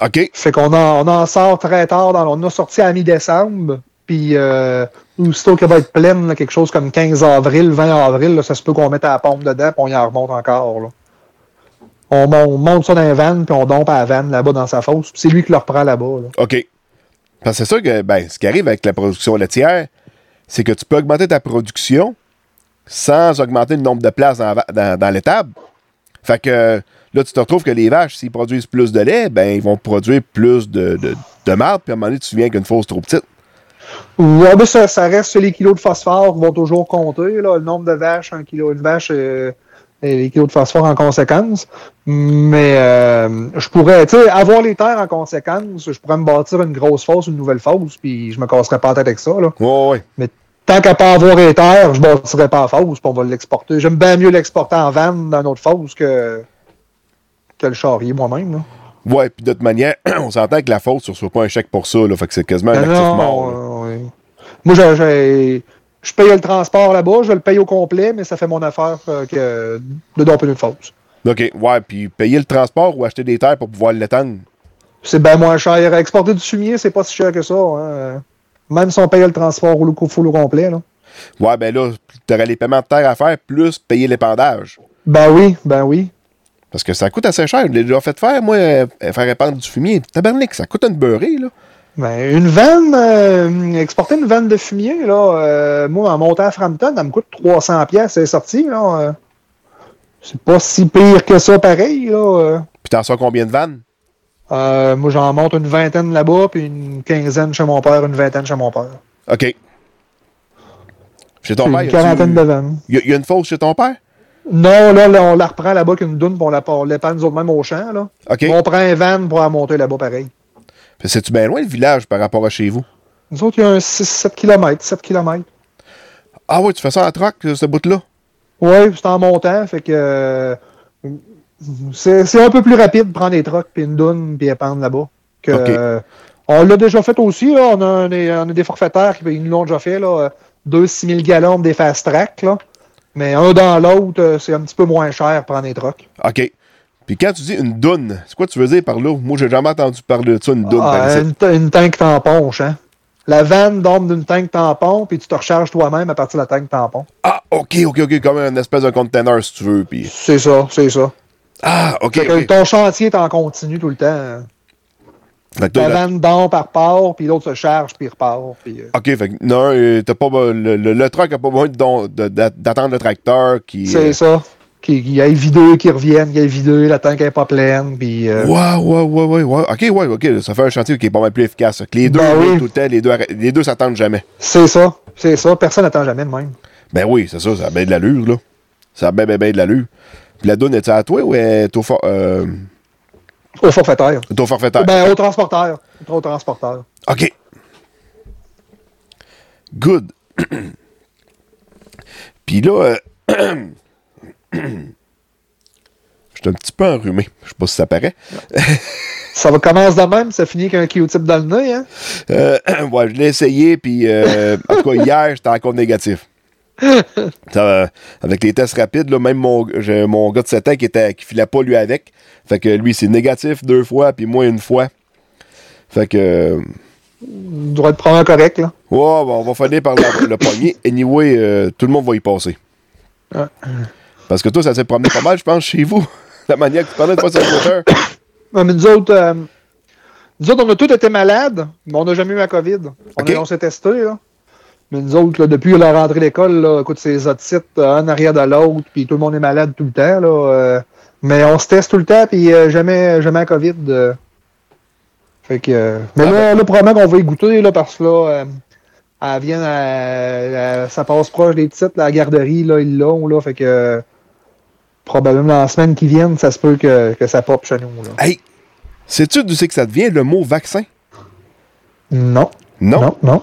OK. Fait qu'on en sort très tard. On a sorti à mi-décembre, puis aussitôt qu'elle va être pleine, là, quelque chose comme 15 avril, 20 avril, là, ça se peut qu'on mette à la pompe dedans, puis on y en remonte encore, là. On monte ça dans la vanne, puis on dompe à la vanne là-bas dans sa fosse, puis c'est lui qui le reprend là-bas, là. OK. Parce que c'est sûr que ce qui arrive avec la production laitière, c'est que tu peux augmenter ta production sans augmenter le nombre de places dans l'étable. Fait que là, tu te retrouves que les vaches, s'ils produisent plus de lait, ils vont produire plus de marde, puis à un moment donné, tu te souviens qu'une fosse trop petite. Oui, mais ça reste les kilos de phosphore qui vont toujours compter, là, le nombre de vaches, un kilo, une vache, et les kilos de phosphore en conséquence. Mais je pourrais, tu sais, avoir les terres en conséquence, je pourrais me bâtir une grosse fosse, une nouvelle fosse, puis je me casserais pas la tête avec ça, là. Oui. Mais tant qu'à pas avoir les terres, je ne bâtirais pas en fosse, puis on va l'exporter. J'aime bien mieux l'exporter en vanne dans notre fosse que le charrier moi-même, là. Ouais, puis d'autre manière, on s'entend que la fosse ne reçoit pas un chèque pour ça, là, fait que c'est quasiment un actif mort. Oui. Moi, je paye le transport là-bas, je le paye au complet, mais ça fait mon affaire que de domper une fosse. OK, ouais, puis payer le transport ou acheter des terres pour pouvoir l'étendre? C'est bien moins cher. Exporter du fumier, c'est pas si cher que ça, hein. Même si on paye le transport au complet, là. Ouais, t'aurais les paiements de terre à faire, plus payer l'épandage. Ben oui. Parce que ça coûte assez cher. Je l'ai déjà fait faire, moi, faire épandre du fumier. Tabarnak, ça coûte une beurrée, là. Ben, une vanne, exporter une vanne de fumier, là, moi, en montant à Frampton, ça me coûte 300$, c'est sorti, là. C'est pas si pire que ça, pareil, là. Puis t'en sors combien de vannes? Moi, j'en monte une vingtaine là-bas, puis une quinzaine chez mon père, une vingtaine chez mon père. OK. Chez ton père, une quarantaine de vannes. Il y a une fosse chez ton père? Non, là, on la reprend là-bas qu'une dune, puis on l'épand nous autres même au champ, là. Okay. On prend un van pour la monter là-bas, pareil. C'est-tu bien loin, le village, par rapport à chez vous? Nous autres, il y a un 6-7 km, 7 km. Ah oui, tu fais ça en troc, ce bout-là? Oui, c'est en montant, fait que... c'est un peu plus rapide de prendre des trocs, puis une dune, puis épandre là-bas. Okay. On l'a déjà fait aussi, là. On a des forfaitaires qui nous l'ont déjà fait, là. 2 6 000 gallons des fast-track, là. Mais un dans l'autre, c'est un petit peu moins cher prendre des trocs. OK. Puis quand tu dis une dune, c'est quoi tu veux dire par là? Moi, j'ai jamais entendu parler de ça, une dune. Ah, une tank tampon, hein? La vanne d'ombre d'une tank tampon, puis tu te recharges toi-même à partir de la tank tampon. Ah, OK. Comme une espèce de container, si tu veux. Puis... C'est ça. Ah, OK. Fait que ton chantier est en continu tout le temps. Hein? La vanne d'ombre, elle repart, puis l'autre se charge, puis il repart. Puis, OK, fait que non, t'as pas, le truck n'a pas besoin d'attendre le tracteur qui... C'est ça. Qu'il y ait videux qui reviennent, qu'il y ait videux, la tank n'est pas pleine, puis... Ouais. OK. Ça fait un chantier qui est pas mal plus efficace. Que les deux, oui. Tout le temps, les deux s'attendent jamais. C'est ça. Personne n'attend jamais de même. Ben oui, c'est ça. Ça a bien de l'allure, là. Ça a bien de l'allure. Puis la donne, est-tu à toi ou est-tu au forfaitaire? Au transporteur. Au transporteur. OK. Good. Puis là, j'étais un petit peu enrhumé. Je sais pas si ça paraît. Ça va commencer de même, ça finit avec un cryotype dans le nez, hein? Ouais, je l'ai essayé, puis en tout cas, hier, j'étais encore négatif. Avec les tests rapides, là, même mon gars de 7 ans qui filait pas lui avec. Fait que lui, c'est négatif 2 fois, puis moi, 1 fois. Fait que... il doit être probablement correct, là. Ouais, on va finir par le poignet. Anyway, tout le monde va y passer. Ouais. Parce que toi, ça s'est promené pas mal, je pense, chez vous. La manière que tu parlais de toi sur le moteur. Ouais, mais nous autres, on a tous été malades, mais on n'a jamais eu la COVID. On s'est testés, là. Mais nous autres, là, depuis la rentrée d'école, là, écoute, c'est les otites, en arrière de l'autre, puis tout le monde est malade tout le temps, là. Mais on se teste tout le temps, puis jamais la COVID. Fait que... mais là, probablement qu'on va y goûter, là, parce que là, elle vient ça passe proche des petites, là, à la garderie, là, ils l'ont, là. Fait que... probablement dans la semaine qui vient, ça se peut que ça pop chez nous, là. Hey! Sais-tu d'où c'est que ça devient, le mot vaccin? Non. Non? Non, non.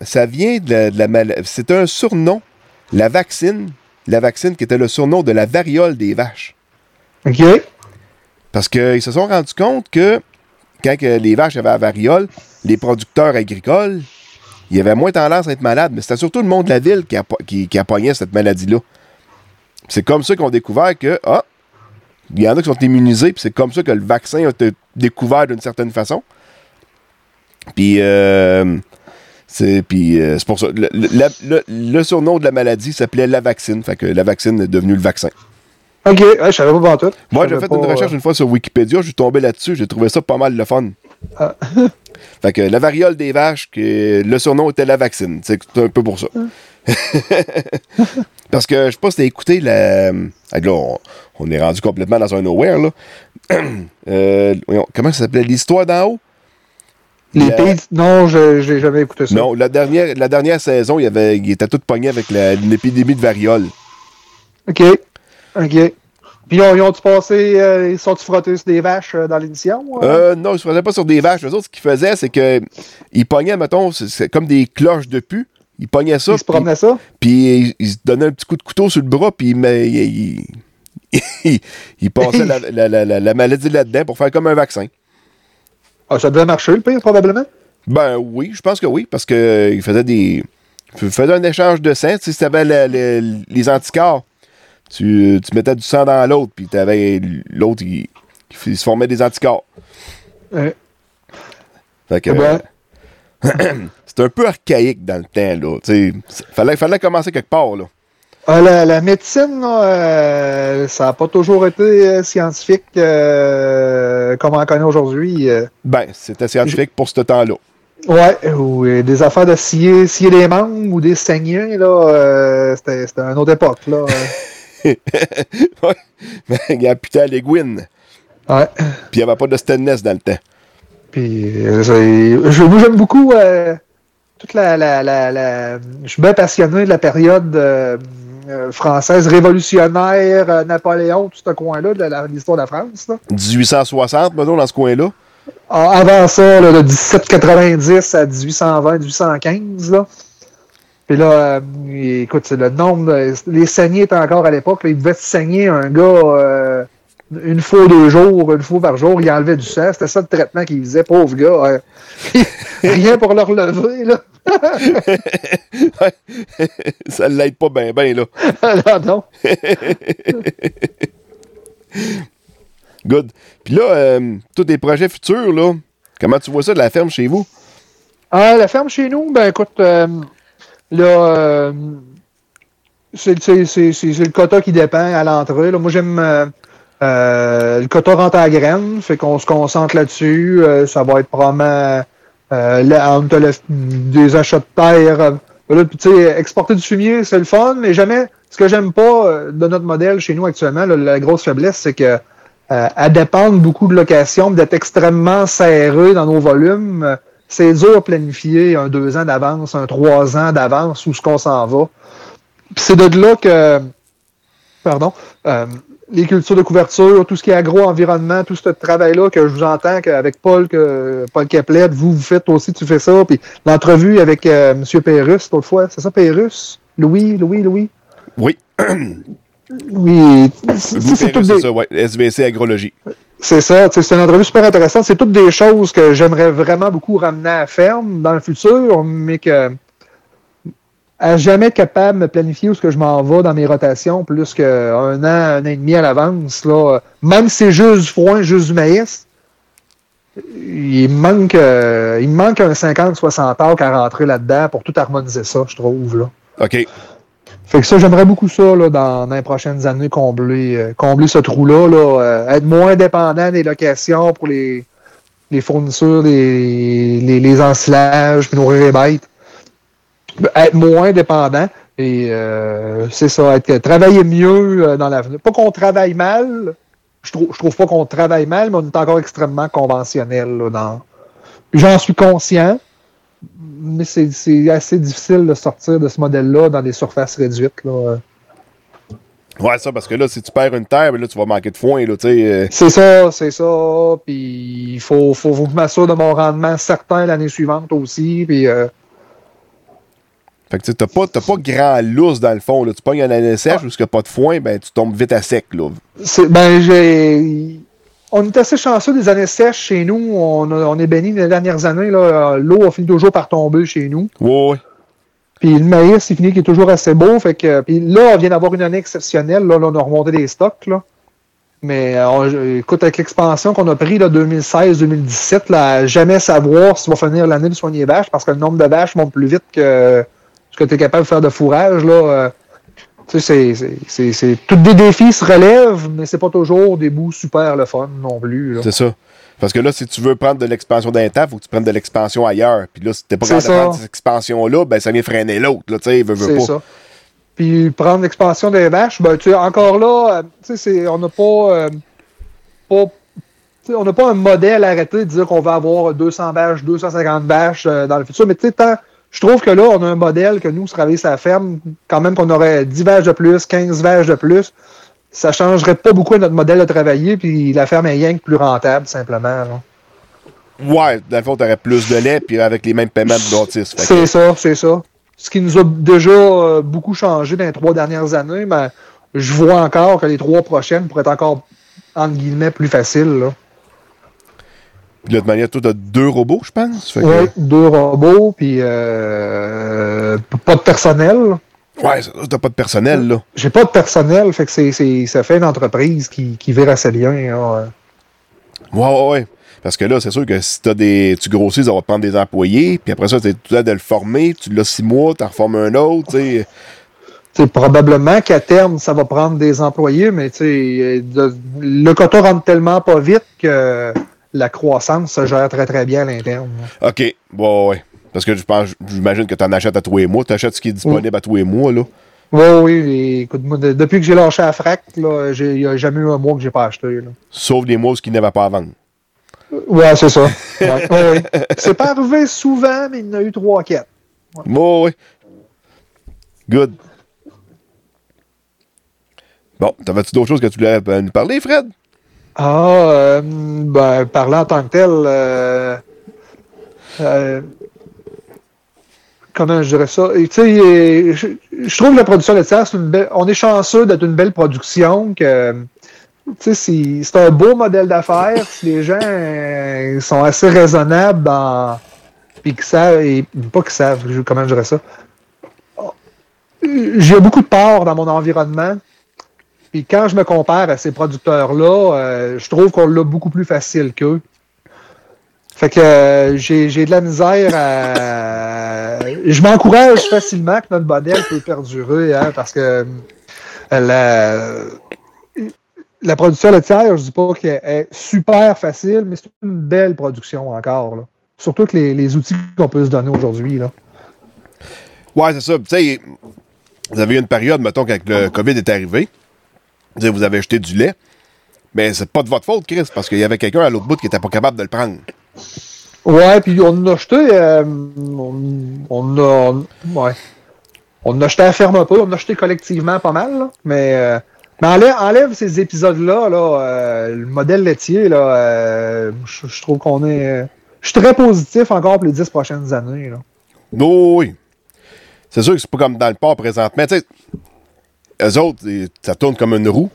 Ça vient de la maladie. C'est un surnom. La vaccine qui était le surnom de la variole des vaches. OK. Parce qu'ils se sont rendus compte que quand les vaches avaient la variole, les producteurs agricoles, ils avaient moins tendance à être malades. Mais c'était surtout le monde de la ville qui appognait cette maladie-là. C'est comme ça qu'on a découvert que, il y en a qui sont immunisés, puis c'est comme ça que le vaccin a été découvert d'une certaine façon. Puis, c'est pour ça. Le surnom de la maladie s'appelait la vaccine. Fait que la vaccine est devenue le vaccin. OK. Ouais, je savais pas avant tout. Moi, j'ai fait une recherche une fois sur Wikipédia. Je suis tombé là-dessus. J'ai trouvé ça pas mal le fun. Ah. Fait que la variole des vaches, le surnom était la vaccine. C'est un peu pour ça. Ah. Parce que je sais pas si t'as écouté la... Là, on est rendu complètement dans un nowhere, là. Comment ça s'appelait? L'histoire d'en haut? Les pays... Non, je n'ai jamais écouté ça. Non, la dernière saison, il était tout pogné avec l'épidémie de variole. OK. OK. Puis, ils sont-ils frottés sur des vaches dans l'émission? Non, ils ne se frottaient pas sur des vaches. Les autres, ce qu'ils faisaient, c'est qu'ils pognaient, mettons, c'est comme des cloches de pu. Ils pognaient ça. Ils se promenaient ça? Puis, ils se donnaient un petit coup de couteau sur le bras, puis ils passaient la maladie là-dedans pour faire comme un vaccin. Ah, ça devait marcher, le pire, probablement? Ben oui, je pense que oui, parce qu'ils faisaient un échange de sang. Tu sais, si tu avais les anticorps, tu mettais du sang dans l'autre, puis tu avais l'autre, il se formait des anticorps. Ouais. Fait que, c'est un peu archaïque dans le temps, là. Tu sais, fallait commencer quelque part, là. La médecine, là, ça n'a pas toujours été scientifique comme on en connaît aujourd'hui. C'était scientifique pour ce temps-là. Ouais, ou des affaires de scier des membres ou des saignants, là, c'était une autre époque, là. Ouais, il y a amputé à l'aiguine. Ouais. Puis il n'y avait pas de stainless dans le temps. Puis, j'aime beaucoup... je suis bien passionné de la période française révolutionnaire, Napoléon, tout ce coin-là, de l'histoire de la France. Là. 1860, mettons, dans ce coin-là? Ah, avant ça, là, de 1790 à 1820, 1815. Là. Puis là, écoute, c'est le nombre... Les saignés étaient encore à l'époque. Là, ils devaient saigner un gars une fois par jour. Il enlevait du sang. C'était ça le traitement qu'il faisait, pauvre gars. Rien pour le relever, là. Ça l'aide pas bien, bien, là. Alors, non. Good. Puis là, tous tes projets futurs, là, comment tu vois ça de la ferme chez vous? La ferme chez nous, écoute, c'est le quota qui dépend à l'entrée. Là. Moi, j'aime... le quota rentre à la graine, fait qu'on se concentre là-dessus. Ça va être probablement... des achats de terre. Exporter du fumier, c'est le fun, mais jamais... Ce que j'aime pas de notre modèle chez nous actuellement, la grosse faiblesse, c'est que à dépendre beaucoup de location, d'être extrêmement serré dans nos volumes, c'est dur à planifier 1-2 ans d'avance, 3 ans d'avance, où ce qu'on s'en va. Puis c'est de là que... les cultures de couverture, tout ce qui est agro-environnement, tout ce travail-là que je vous entends avec Paul Keplette, vous faites aussi, tu fais ça, puis l'entrevue avec M. Pérusse, l'autre fois, c'est ça, Pérusse? Louis? Oui. Oui. C'est ça, SVC Agrologie. C'est ça, c'est une entrevue super intéressante. C'est toutes des choses que j'aimerais vraiment beaucoup ramener à la ferme dans le futur, mais que à jamais être capable de me planifier où ce que je m'en vais dans mes rotations plus qu'un an et demi à l'avance. Là, même si c'est juste du foin, juste du maïs, il me manque un 50-60 heures à rentrer là-dedans pour tout harmoniser ça, je trouve. Là. OK. Fait que ça, j'aimerais beaucoup ça, là, dans les prochaines années, combler ce trou-là, là, être moins dépendant des locations pour les fournitures, les ensilages, puis nourrir les bêtes. Être moins dépendant, et c'est ça, travailler mieux dans l'avenir. Pas qu'on travaille mal, je trouve pas qu'on travaille mal, mais on est encore extrêmement conventionnel. Là, j'en suis conscient, mais c'est assez difficile de sortir de ce modèle-là dans des surfaces réduites. Là. Ouais, ça, parce que là, si tu perds une terre, là, tu vas manquer de foin. Là, C'est ça. Puis il faut m'assurer de mon rendement certain l'année suivante aussi. Puis, fait que tu t'as pas grand lousse dans le fond. Là. Tu pognes un année sèche parce qu'il n'y a pas de foin, ben tu tombes vite à sec. Là. On est assez chanceux des années sèches chez nous. On est bénis les dernières années. Là, l'eau a fini toujours par tomber chez nous. Oui. Puis le maïs, il finit qui est toujours assez beau. Fait que, puis là, on vient d'avoir une année exceptionnelle. Là, on a remonté des stocks. Là. Mais écoute, avec l'expansion qu'on a pris 2016-2017, là, jamais savoir si va finir l'année de soigner les vaches parce que le nombre de vaches monte plus vite que ce que tu es capable de faire de fourrage. Là, tu sais, c'est tous des défis se relèvent, mais c'est pas toujours des bouts super le fun non plus. Là. C'est ça. Parce que là, si tu veux prendre de l'expansion d'un temps, il faut que tu prennes de l'expansion ailleurs. Puis là, si t'es pas capable de prendre cette expansion-là, ben ça vient freiner l'autre. Là, tu sais, il veut pas. C'est ça. Puis prendre l'expansion des vaches, ben tu sais, encore là, tu sais, on n'a pas un modèle arrêté de dire qu'on va avoir 200 vaches, 250 vaches dans le futur. Mais tu sais, je trouve que là, on a un modèle que nous, se travailler sur la ferme, quand même qu'on aurait 10 vaches de plus, 15 vaches de plus, ça changerait pas beaucoup notre modèle de travailler, puis la ferme est rien que plus rentable, simplement. Là. Ouais, dans le fond, t'aurais plus de lait, puis avec les mêmes paiements de bâtisse. C'est ça. Ce qui nous a déjà beaucoup changé dans les 3 dernières années, mais je vois encore que les 3 prochaines pourraient être encore, entre guillemets, plus faciles, là. Puis de toute manière, toi, t'as 2 robots, je pense. Oui, 2 robots, puis pas de personnel. Ouais, t'as pas de personnel, là. J'ai pas de personnel, fait que ça fait une entreprise qui vire assez bien. Là. Ouais. Parce que là, c'est sûr que si tu grossis, ça va prendre des employés, puis après ça, t'es tout à de le former, tu l'as 6 mois, t'en reformes un autre, t'sais. T'sais, probablement qu'à terme, ça va prendre des employés, mais t'sais, le quota rentre tellement pas vite que... La croissance se gère très, très bien à l'interne. OK. Bon, ouais. Parce que j'imagine que tu en achètes à tous les mois. Tu achètes ce qui est disponible à tous les mois, là. Oui. Écoute, moi, depuis que j'ai lâché la Frac, là, il n'y a jamais eu un mois que j'ai pas acheté. Là. Sauf des mois où il n'y avait pas à vendre. Ouais, c'est ça. Ouais. C'est pas arrivé souvent, mais il y en a eu 3-4. Oui. Good. Bon, t'avais-tu d'autres choses que tu voulais nous parler, Fred? Parlant en tant que tel, comment je dirais ça? Tu sais, je trouve que la production laitière, on est chanceux d'être une belle production, que, tu sais, c'est un beau modèle d'affaires, si les gens sont assez raisonnables dans, puis qu'ils savent, et pas qu'ils savent, comment je dirais ça? J'ai beaucoup de peur dans mon environnement. Puis quand je me compare à ces producteurs-là, je trouve qu'on l'a beaucoup plus facile qu'eux. Fait que j'ai de la misère à... Je m'encourage facilement que notre modèle peut perdurer, hein, parce que la production laitière, je dis pas qu'elle est super facile, mais c'est une belle production encore. Là. Surtout que les outils qu'on peut se donner aujourd'hui. Là. Ouais, c'est ça. Tu sais, vous avez eu une période, mettons, quand le COVID est arrivé. Vous avez jeté du lait, mais c'est pas de votre faute, Chris, parce qu'il y avait quelqu'un à l'autre bout qui n'était pas capable de le prendre. Ouais, puis on a jeté... On a jeté à la ferme un peu, on a jeté collectivement pas mal, là, mais enlève ces épisodes-là, là, le modèle laitier, là, je trouve qu'on est... je suis très positif encore pour les 10 prochaines années. Là. Oui. C'est sûr que c'est pas comme dans le port présentement. Tu sais, eux autres, ça tourne comme une roue.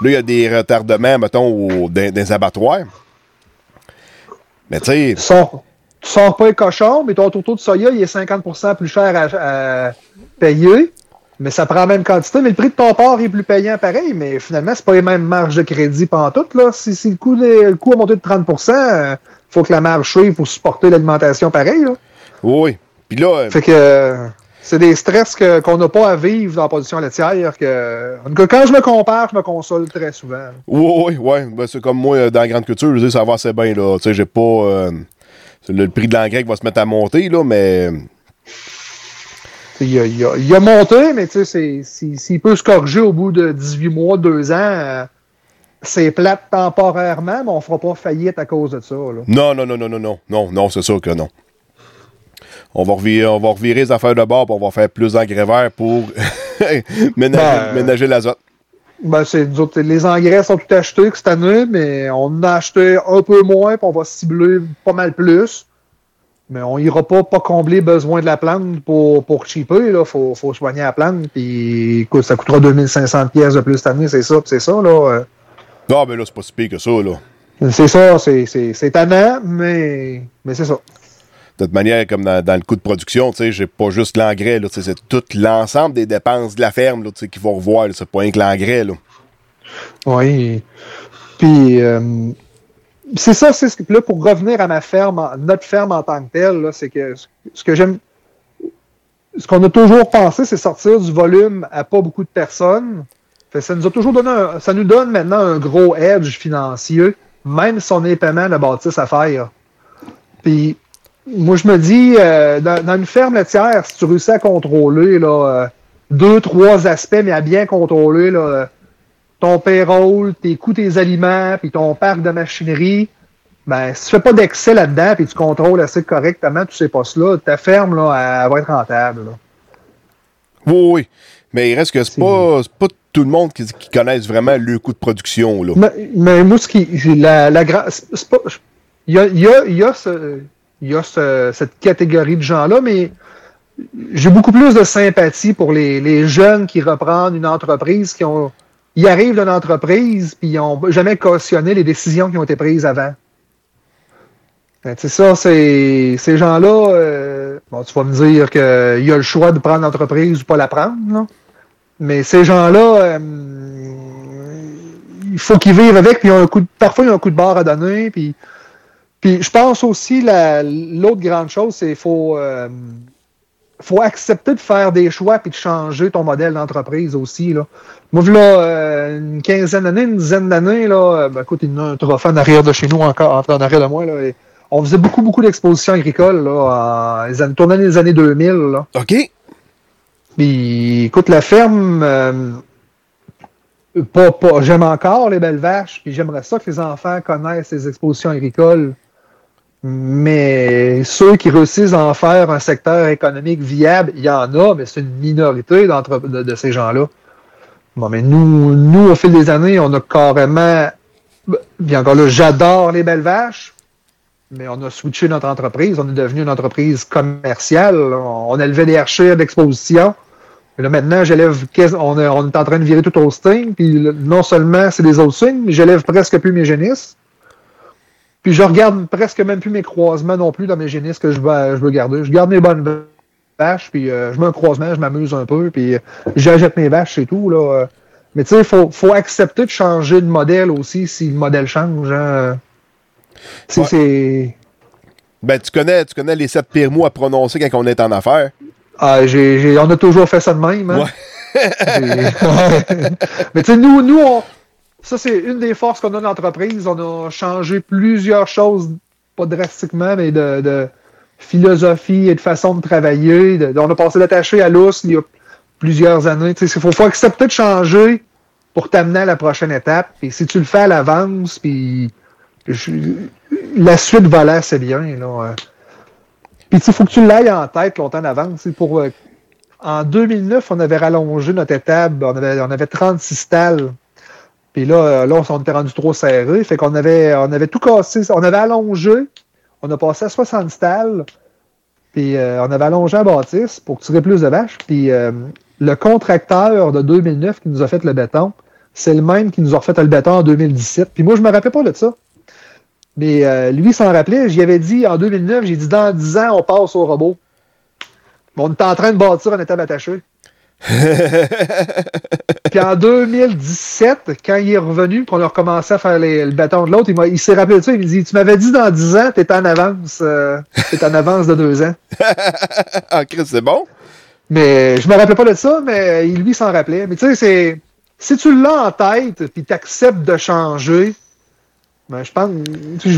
Là, il y a des retardements, mettons, dans les abattoirs. Mais tu sais... Tu sors pas un cochon, mais ton tourteau de soya, il est 50% plus cher à payer. Mais ça prend la même quantité. Mais le prix de ton porc est plus payant pareil. Mais finalement, c'est pas les mêmes marges de crédit pantoute, là. Si le coût a monté de 30%, faut que la marge suive pour supporter l'alimentation pareil, là. Oui. Puis là... Fait que... c'est des stress qu'on n'a pas à vivre dans la production laitière. En tout cas, quand je me compare, je me console très souvent. Oui. Ben, c'est comme moi, dans la grande culture, je veux dire, ça va assez bien, là. Tu sais, j'ai pas... le prix de l'engrais qui va se mettre à monter, là, mais... Il a monté, mais tu sais, s'il peut se corriger au bout de 18 mois, 2 ans, c'est plate temporairement, mais on fera pas faillite à cause de ça, là. Non, c'est sûr que non. On va revirer les affaires de bord, puis on va faire plus d'engrais verts pour ménager l'azote. Ben, les engrais sont tout achetés que cette année, mais on en a acheté un peu moins, puis on va cibler pas mal plus. Mais on n'ira pas combler besoin de la plante pour cheaper, là. Faut soigner la plante, puis écoute, ça coûtera 2 500 $ de plus cette année, c'est ça, là. Non, mais là, c'est pas si pire que ça, là. C'est ça, c'est tannant, mais c'est ça. De toute manière, comme dans le coût de production, tu sais, j'ai pas juste l'engrais, là, c'est tout l'ensemble des dépenses de la ferme, là, tu sais, qu'il faut revoir, là, c'est pas rien que l'engrais, là. Oui. Puis, c'est ça, c'est ce que, là, pour revenir à notre ferme en tant que telle, là, c'est que ce qu'on a toujours pensé, c'est sortir du volume à pas beaucoup de personnes. Fait, ça nous donne maintenant un gros edge financier, même si on est paiement de bâtisse à faire. Puis, moi, je me dis, dans une ferme laitière, si tu réussis à contrôler 2-3 aspects, mais à bien contrôler ton payroll, tes coûts, tes aliments, puis ton parc de machinerie, ben, si tu fais pas d'excès là-dedans, puis tu contrôles assez correctement tous ces postes-là, ta ferme, là, elle va être rentable, là. Oui. Mais il reste que c'est pas tout le monde qui connaisse vraiment le coût de production, là. Mais moi, Il y a cette catégorie de gens-là, mais j'ai beaucoup plus de sympathie pour les jeunes qui reprennent une entreprise, ils arrivent d'une entreprise, puis ils n'ont jamais cautionné les décisions qui ont été prises avant. Ben, tu sais, ça, ces gens-là, tu vas me dire qu'il y a le choix de prendre l'entreprise ou pas la prendre, non? Mais ces gens-là, il faut qu'ils vivent avec, puis parfois ils ont un coup de barre à donner, puis... Puis je pense aussi l'autre grande chose, c'est faut accepter de faire des choix puis de changer ton modèle d'entreprise aussi, là. Moi, une dizaine d'années, là, ben, écoute, il y a un trophée en arrière de chez nous, encore en arrière de moi, là. Et on faisait beaucoup d'expositions agricoles, là, tournant les années 2000, là. OK. Puis, écoute, la ferme... j'aime encore les belles vaches, puis j'aimerais ça que les enfants connaissent les expositions agricoles. Mais ceux qui réussissent à en faire un secteur économique viable, il y en a, mais c'est une minorité de ces gens-là. Bon, mais nous, au fil des années, on a carrément... Bien encore là, j'adore les belles vaches, mais on a switché notre entreprise. On est devenu une entreprise commerciale. On élevait des archers d'exposition. Là, maintenant, on est en train de virer tout au sting, puis non seulement c'est des autres signes, mais j'élève presque plus mes génisses. Puis je regarde presque même plus mes croisements non plus dans mes génisses que je veux garder. Je garde mes bonnes vaches, puis je mets un croisement, je m'amuse un peu, puis j'achète mes vaches, c'est tout, là. Mais tu sais, faut accepter de changer de modèle aussi si le modèle change, hein. Ouais. Ben, tu connais les 7 pires mots à prononcer quand on est en affaires. Ah, on a toujours fait ça de même, hein? Ouais. Mais tu sais, nous, ça c'est une des forces qu'on a de l'entreprise. On a changé plusieurs choses, pas drastiquement, mais de philosophie et de façon de travailler. On a passé d'attaché à l'ours il y a plusieurs années. Tu sais, faut accepter de changer pour t'amener à la prochaine étape. Et si tu le fais à l'avance, puis la suite va là, c'est bien, là. Hein. Puis il faut que tu l'ailles en tête longtemps avant. En 2009, on avait rallongé notre étable. On avait 36 stalles. Puis là, on était rendu trop serré. Fait qu'on avait tout cassé. On avait allongé. On a passé à 60 stalles. Puis on avait allongé la bâtisse pour tirer plus de vaches. Puis le contracteur de 2009 qui nous a fait le béton, c'est le même qui nous a refait le béton en 2017. Puis moi, je me rappelais pas de ça. Mais lui, il s'en rappelait. J'y avais dit en 2009, j'ai dit dans 10 ans, on passe au robot. Mais on était en train de bâtir en étable attachée. Puis en 2017, quand il est revenu, qu'on a recommencé à faire le bâton de l'autre, il s'est rappelé de ça, il me dit « Tu m'avais dit dans 10 ans, t'es en avance de 2 ans. » Ah, Chris, c'est bon. Mais je me rappelais pas de ça, mais lui, il s'en rappelait. Mais tu sais, c'est si tu l'as en tête, puis t'acceptes de changer, ben je pense tout se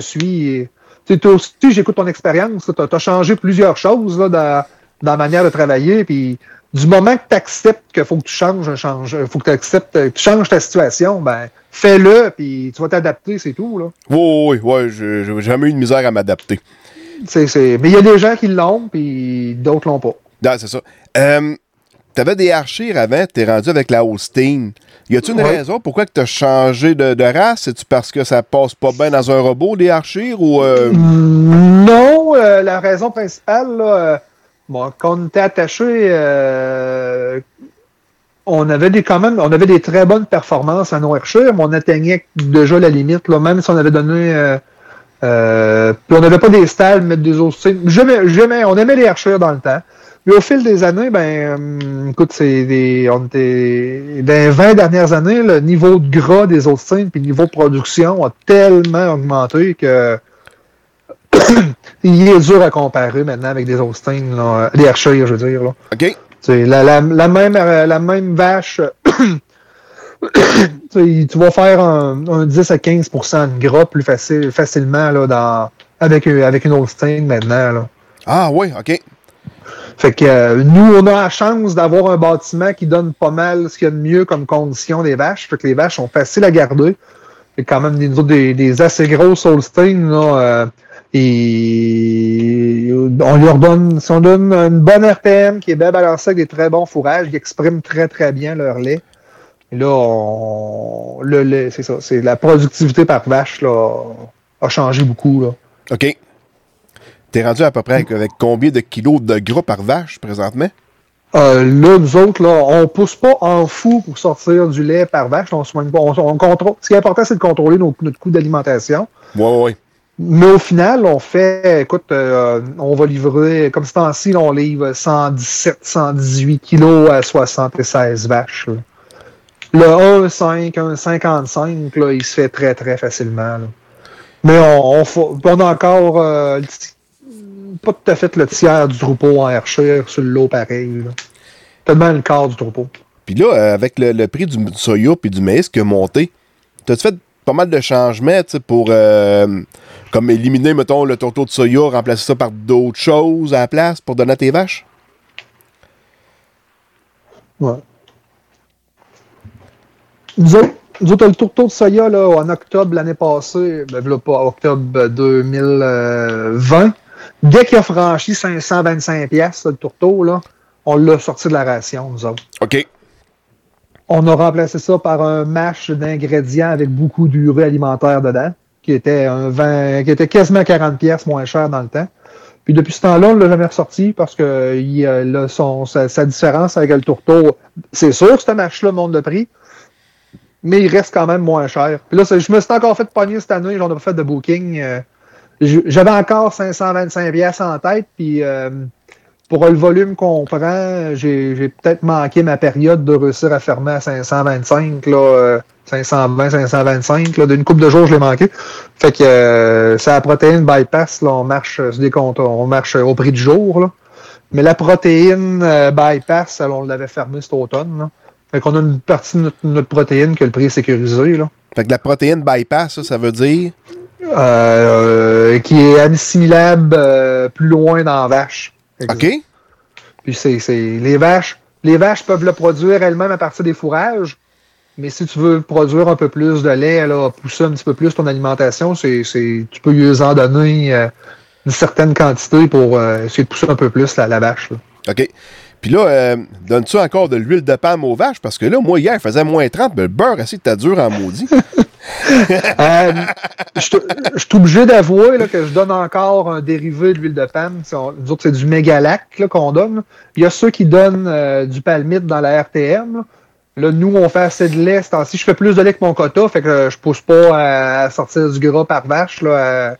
suit. Tu sais, toi aussi, j'écoute ton expérience, t'as changé plusieurs choses là, dans la manière de travailler, puis du moment que tu acceptes qu'il faut que tu changes ta situation, ben fais-le, puis tu vas t'adapter, c'est tout, là. Oui, j'ai jamais eu de misère à m'adapter. Mais il y a des gens qui l'ont, puis d'autres l'ont pas. Non, c'est ça. T'avais des archires avant, t'es rendu avec la Holstein. Y a-tu une raison pourquoi que t'as changé de race? C'est-tu parce que ça passe pas bien dans un robot, des archires, ou... Non, la raison principale, là... quand on était attaché, on avait des très bonnes performances à nos archers, mais on atteignait déjà la limite, là, même si on avait donné... puis on n'avait pas des stalles, mais des autres... On aimait les archers dans le temps. Mais au fil des années, écoute, dans les 20 dernières années, le niveau de gras des Holstein puis le niveau de production a tellement augmenté que... Il est dur à comparer maintenant avec des Holstein, là, des Ayrshire, je veux dire. Là. OK. C'est la même vache, tu vas faire un 10 à 15% de gras plus facilement là, avec une Holstein maintenant. Là. Ah oui, OK. Fait que nous, on a la chance d'avoir un bâtiment qui donne pas mal ce qu'il y a de mieux comme condition des vaches. Fait que les vaches sont faciles à garder. Il y a quand même des assez grosses Holstein, là. Et on leur donne, si on donne une bonne RPM qui est bien balancée avec des très bons fourrages, ils expriment très très bien leur lait. Et là, le lait, c'est ça, c'est la productivité par vache là, a changé beaucoup. Là. OK. T'es rendu à peu près avec combien de kilos de gras par vache présentement? Là, nous autres, là, on pousse pas en fou pour sortir du lait par vache. On se soigne pas. On contrôle. Ce qui est important, c'est de contrôler notre coût d'alimentation. Oui. Mais au final, on fait, on va livrer, comme ce temps-ci, on livre 117, 118 kilos à 76 vaches. Là. Le 1,5, 1,55, là, il se fait très, très facilement. Là. Mais on a encore pas tout à fait le tiers du troupeau en Ayrshire sur le lot pareil. Là. Tellement le quart du troupeau. Puis là, avec le prix du soya et du maïs qui a monté, t'as-tu fait pas mal de changements pour comme éliminer, mettons, le tourteau de soya, remplacer ça par d'autres choses à la place pour donner à tes vaches? Ouais. Nous autres, le tourteau de soya, là, en octobre l'année passée, octobre 2020, dès qu'il a franchi 525$, le tourteau, là, on l'a sorti de la ration, nous autres. OK. On a remplacé ça par un mash d'ingrédients avec beaucoup d'urée alimentaire dedans, qui était quasiment 40$ moins cher dans le temps. Puis depuis ce temps-là, on ne l'a jamais ressorti parce que sa différence avec le tourteau, c'est sûr, ce mash-là monte de prix, mais il reste quand même moins cher. Puis là, je me suis encore fait pogner cette année, j'en ai pas fait de booking. J'avais encore 525$ en tête, puis... pour le volume qu'on prend, j'ai peut-être manqué ma période de réussir à fermer à 525, là, 520, 525. Là, d'une couple de jours, je l'ai manqué. Fait que c'est la protéine bypass, là, on marche sur des comptes, on marche au prix du jour. Là. Mais la protéine bypass, là, on l'avait fermée cet automne. Là. Fait qu'on a une partie de notre protéine que le prix est sécurisé. Là. Fait que la protéine bypass, ça veut dire? Qui est assimilable plus loin dans la vache. Exact. OK. Puis les vaches peuvent le produire elles-mêmes à partir des fourrages, mais si tu veux produire un peu plus de lait, là, pousser un petit peu plus ton alimentation, tu peux lui en donner une certaine quantité pour essayer de pousser un peu plus la vache. Là. OK. Puis là, donnes-tu encore de l'huile de palme aux vaches? Parce que là, moi, hier, il faisait moins 30, mais le beurre, assez, t'as dur en maudit. Je suis obligé d'avouer là, que je donne encore un dérivé de l'huile de palme. Nous autres, c'est du mégalac là, qu'on donne. Il y a ceux qui donnent du palmite dans la RTM. Là, nous, on fait assez de lait. Si je fais plus de lait que mon quota, fait que je pousse pas à sortir du gras par vache. Là,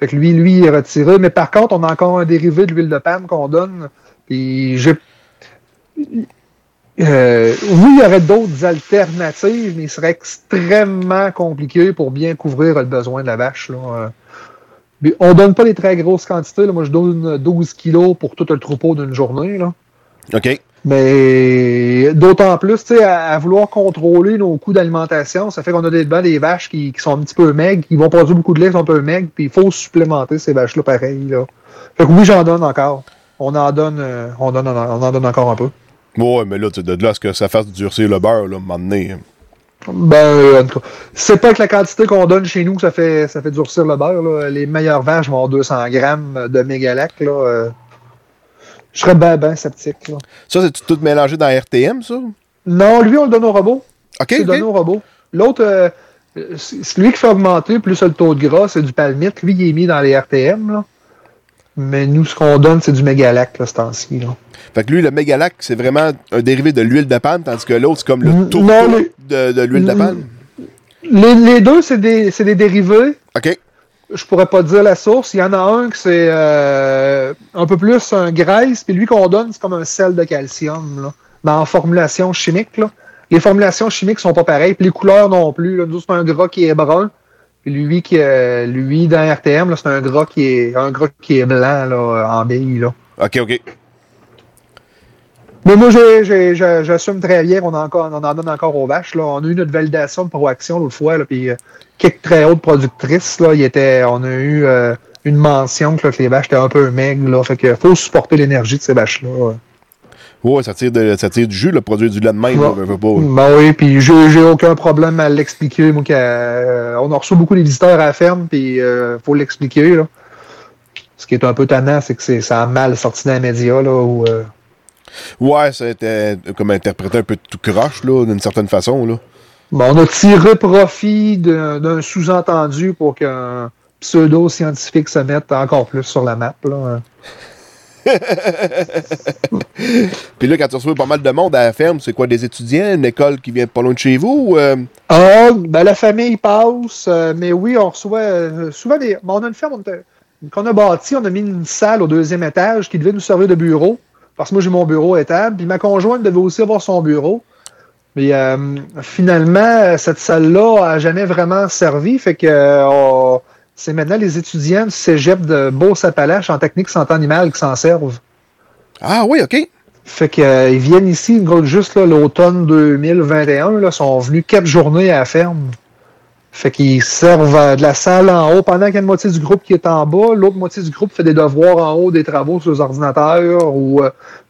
fait que lui, il est retiré. Mais par contre, on a encore un dérivé de l'huile de palme qu'on donne. Puis j'ai... oui, il y aurait d'autres alternatives, mais il serait extrêmement compliqué pour bien couvrir le besoin de la vache. Là. On donne pas des très grosses quantités. Là. Moi, je donne 12 kilos pour tout le troupeau d'une journée. Là. OK. Mais d'autant plus, tu sais, à vouloir contrôler nos coûts d'alimentation, ça fait qu'on a des vaches qui sont un petit peu maigres, qui vont produire beaucoup de lait, qui sont un peu maigres, puis il faut supplémenter ces vaches-là pareil. Là. Fait que oui, j'en donne encore. On en donne encore un peu. Oui, mais là, de là à ce que ça fasse durcir le beurre, là, à un moment donné. Ben, en tout cas, c'est pas que la quantité qu'on donne chez nous que ça fait durcir le beurre. Là. Les meilleures vaches vont avoir 200 grammes de mégalac. Je serais ben sceptique. Là. Ça, c'est tout mélangé dans RTM, ça? Non, lui, on le donne au robot. OK. On le donne au robot. L'autre, c'est lui qui fait augmenter plus le taux de gras, c'est du palmite. Lui, il est mis dans les RTM, là. Mais nous, ce qu'on donne, c'est du mégalac, là, ce temps-ci. Là. Fait que lui, le mégalac, c'est vraiment un dérivé de l'huile de palme, tandis que l'autre, c'est comme le tout de l'huile de palme. Les deux, c'est des dérivés. OK. Je pourrais pas dire la source. Il y en a un que c'est un peu plus un graisse, puis lui qu'on donne, c'est comme un sel de calcium, là. Mais en formulation chimique, là. Les formulations chimiques sont pas pareilles, puis les couleurs non plus. Là. Nous, c'est un gras qui est brun. Lui, dans RTM, là, c'est un gras qui est blanc là, en bille. Là. OK. Mais moi, j'assume très bien qu'on en donne encore aux vaches. Là. On a eu notre validation de ProAction l'autre fois, puis quelques très hautes productrices, là, on a eu une mention que les vaches étaient un peu maigres. Là, fait que faut supporter l'énergie de ces vaches-là. Ouais. Oui, ça tire du jus, le produit du lait de même. Ouais. Ben oui, puis j'ai aucun problème à l'expliquer. Moi, on a reçu beaucoup de visiteurs à la ferme, puis faut l'expliquer. Là. Ce qui est un peu tannant, c'est que ça a mal sorti dans les médias. Là, où, ouais, c'était comme interprété un peu tout croche, là, d'une certaine façon. Là. Ben, on a tiré profit d'un sous-entendu pour qu'un pseudo-scientifique se mette encore plus sur la map. Là. Puis là, quand tu reçois pas mal de monde à la ferme, c'est quoi, des étudiants, une école qui vient pas loin de chez vous? Ben la famille passe, mais oui, on reçoit souvent des... Ben, on a une ferme qu'on a bâtie, on a mis une salle au deuxième étage qui devait nous servir de bureau, parce que moi j'ai mon bureau à table, puis ma conjointe devait aussi avoir son bureau. Mais finalement, cette salle-là a jamais vraiment servi, fait que... C'est maintenant les étudiants du cégep de Beauce-Appalaches en technique santé animale qui s'en servent. Ah oui, OK. Fait qu'ils viennent ici, juste là, l'automne 2021, là, sont venus 4 journées à la ferme. Fait qu'ils servent de la salle en haut pendant qu'il y a une moitié du groupe qui est en bas. L'autre moitié du groupe fait des devoirs en haut, des travaux sur les ordinateurs ou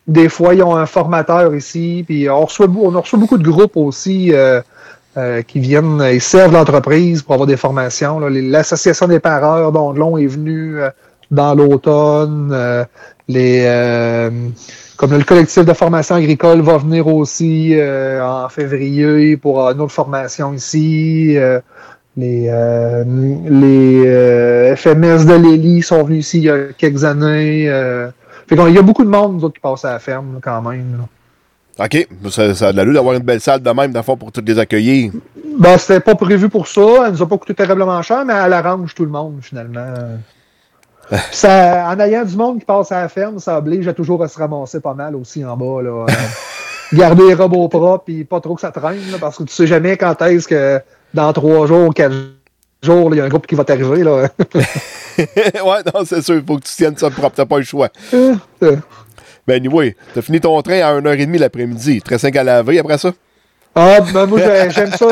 des fois, ils ont un formateur ici. Puis on reçoit beaucoup de groupes aussi... qui viennent, ils servent l'entreprise pour avoir des formations. Là. L'Association des pareurs d'Ondelon est venue dans l'automne. Comme le collectif de formation agricole va venir aussi en février pour une autre formation ici. Les FMS de l'Élie sont venus ici il y a quelques années. Fait qu'il y a beaucoup de monde d'autres qui passent à la ferme là, quand même. Là. OK. Ça a de l'allure d'avoir une belle salle de même, d'abord, pour toutes les accueillir. Ben, c'était pas prévu pour ça. Elle nous a pas coûté terriblement cher, mais elle arrange tout le monde, finalement. Ça, en ayant du monde qui passe à la ferme, ça oblige à toujours à se ramasser pas mal aussi en bas, là. Garder les robes au propre, puis pas trop que ça traîne, là, parce que tu sais jamais quand est-ce que dans 3 jours, 4 jours, il y a un groupe qui va t'arriver, là. Ouais, non, c'est sûr. Faut que tu tiennes ça propre. T'as pas le choix. Ben, anyway, t'as fini ton train à 1h30 l'après-midi. Très simple à laver après ça? Ah, ben, moi, j'aime ça.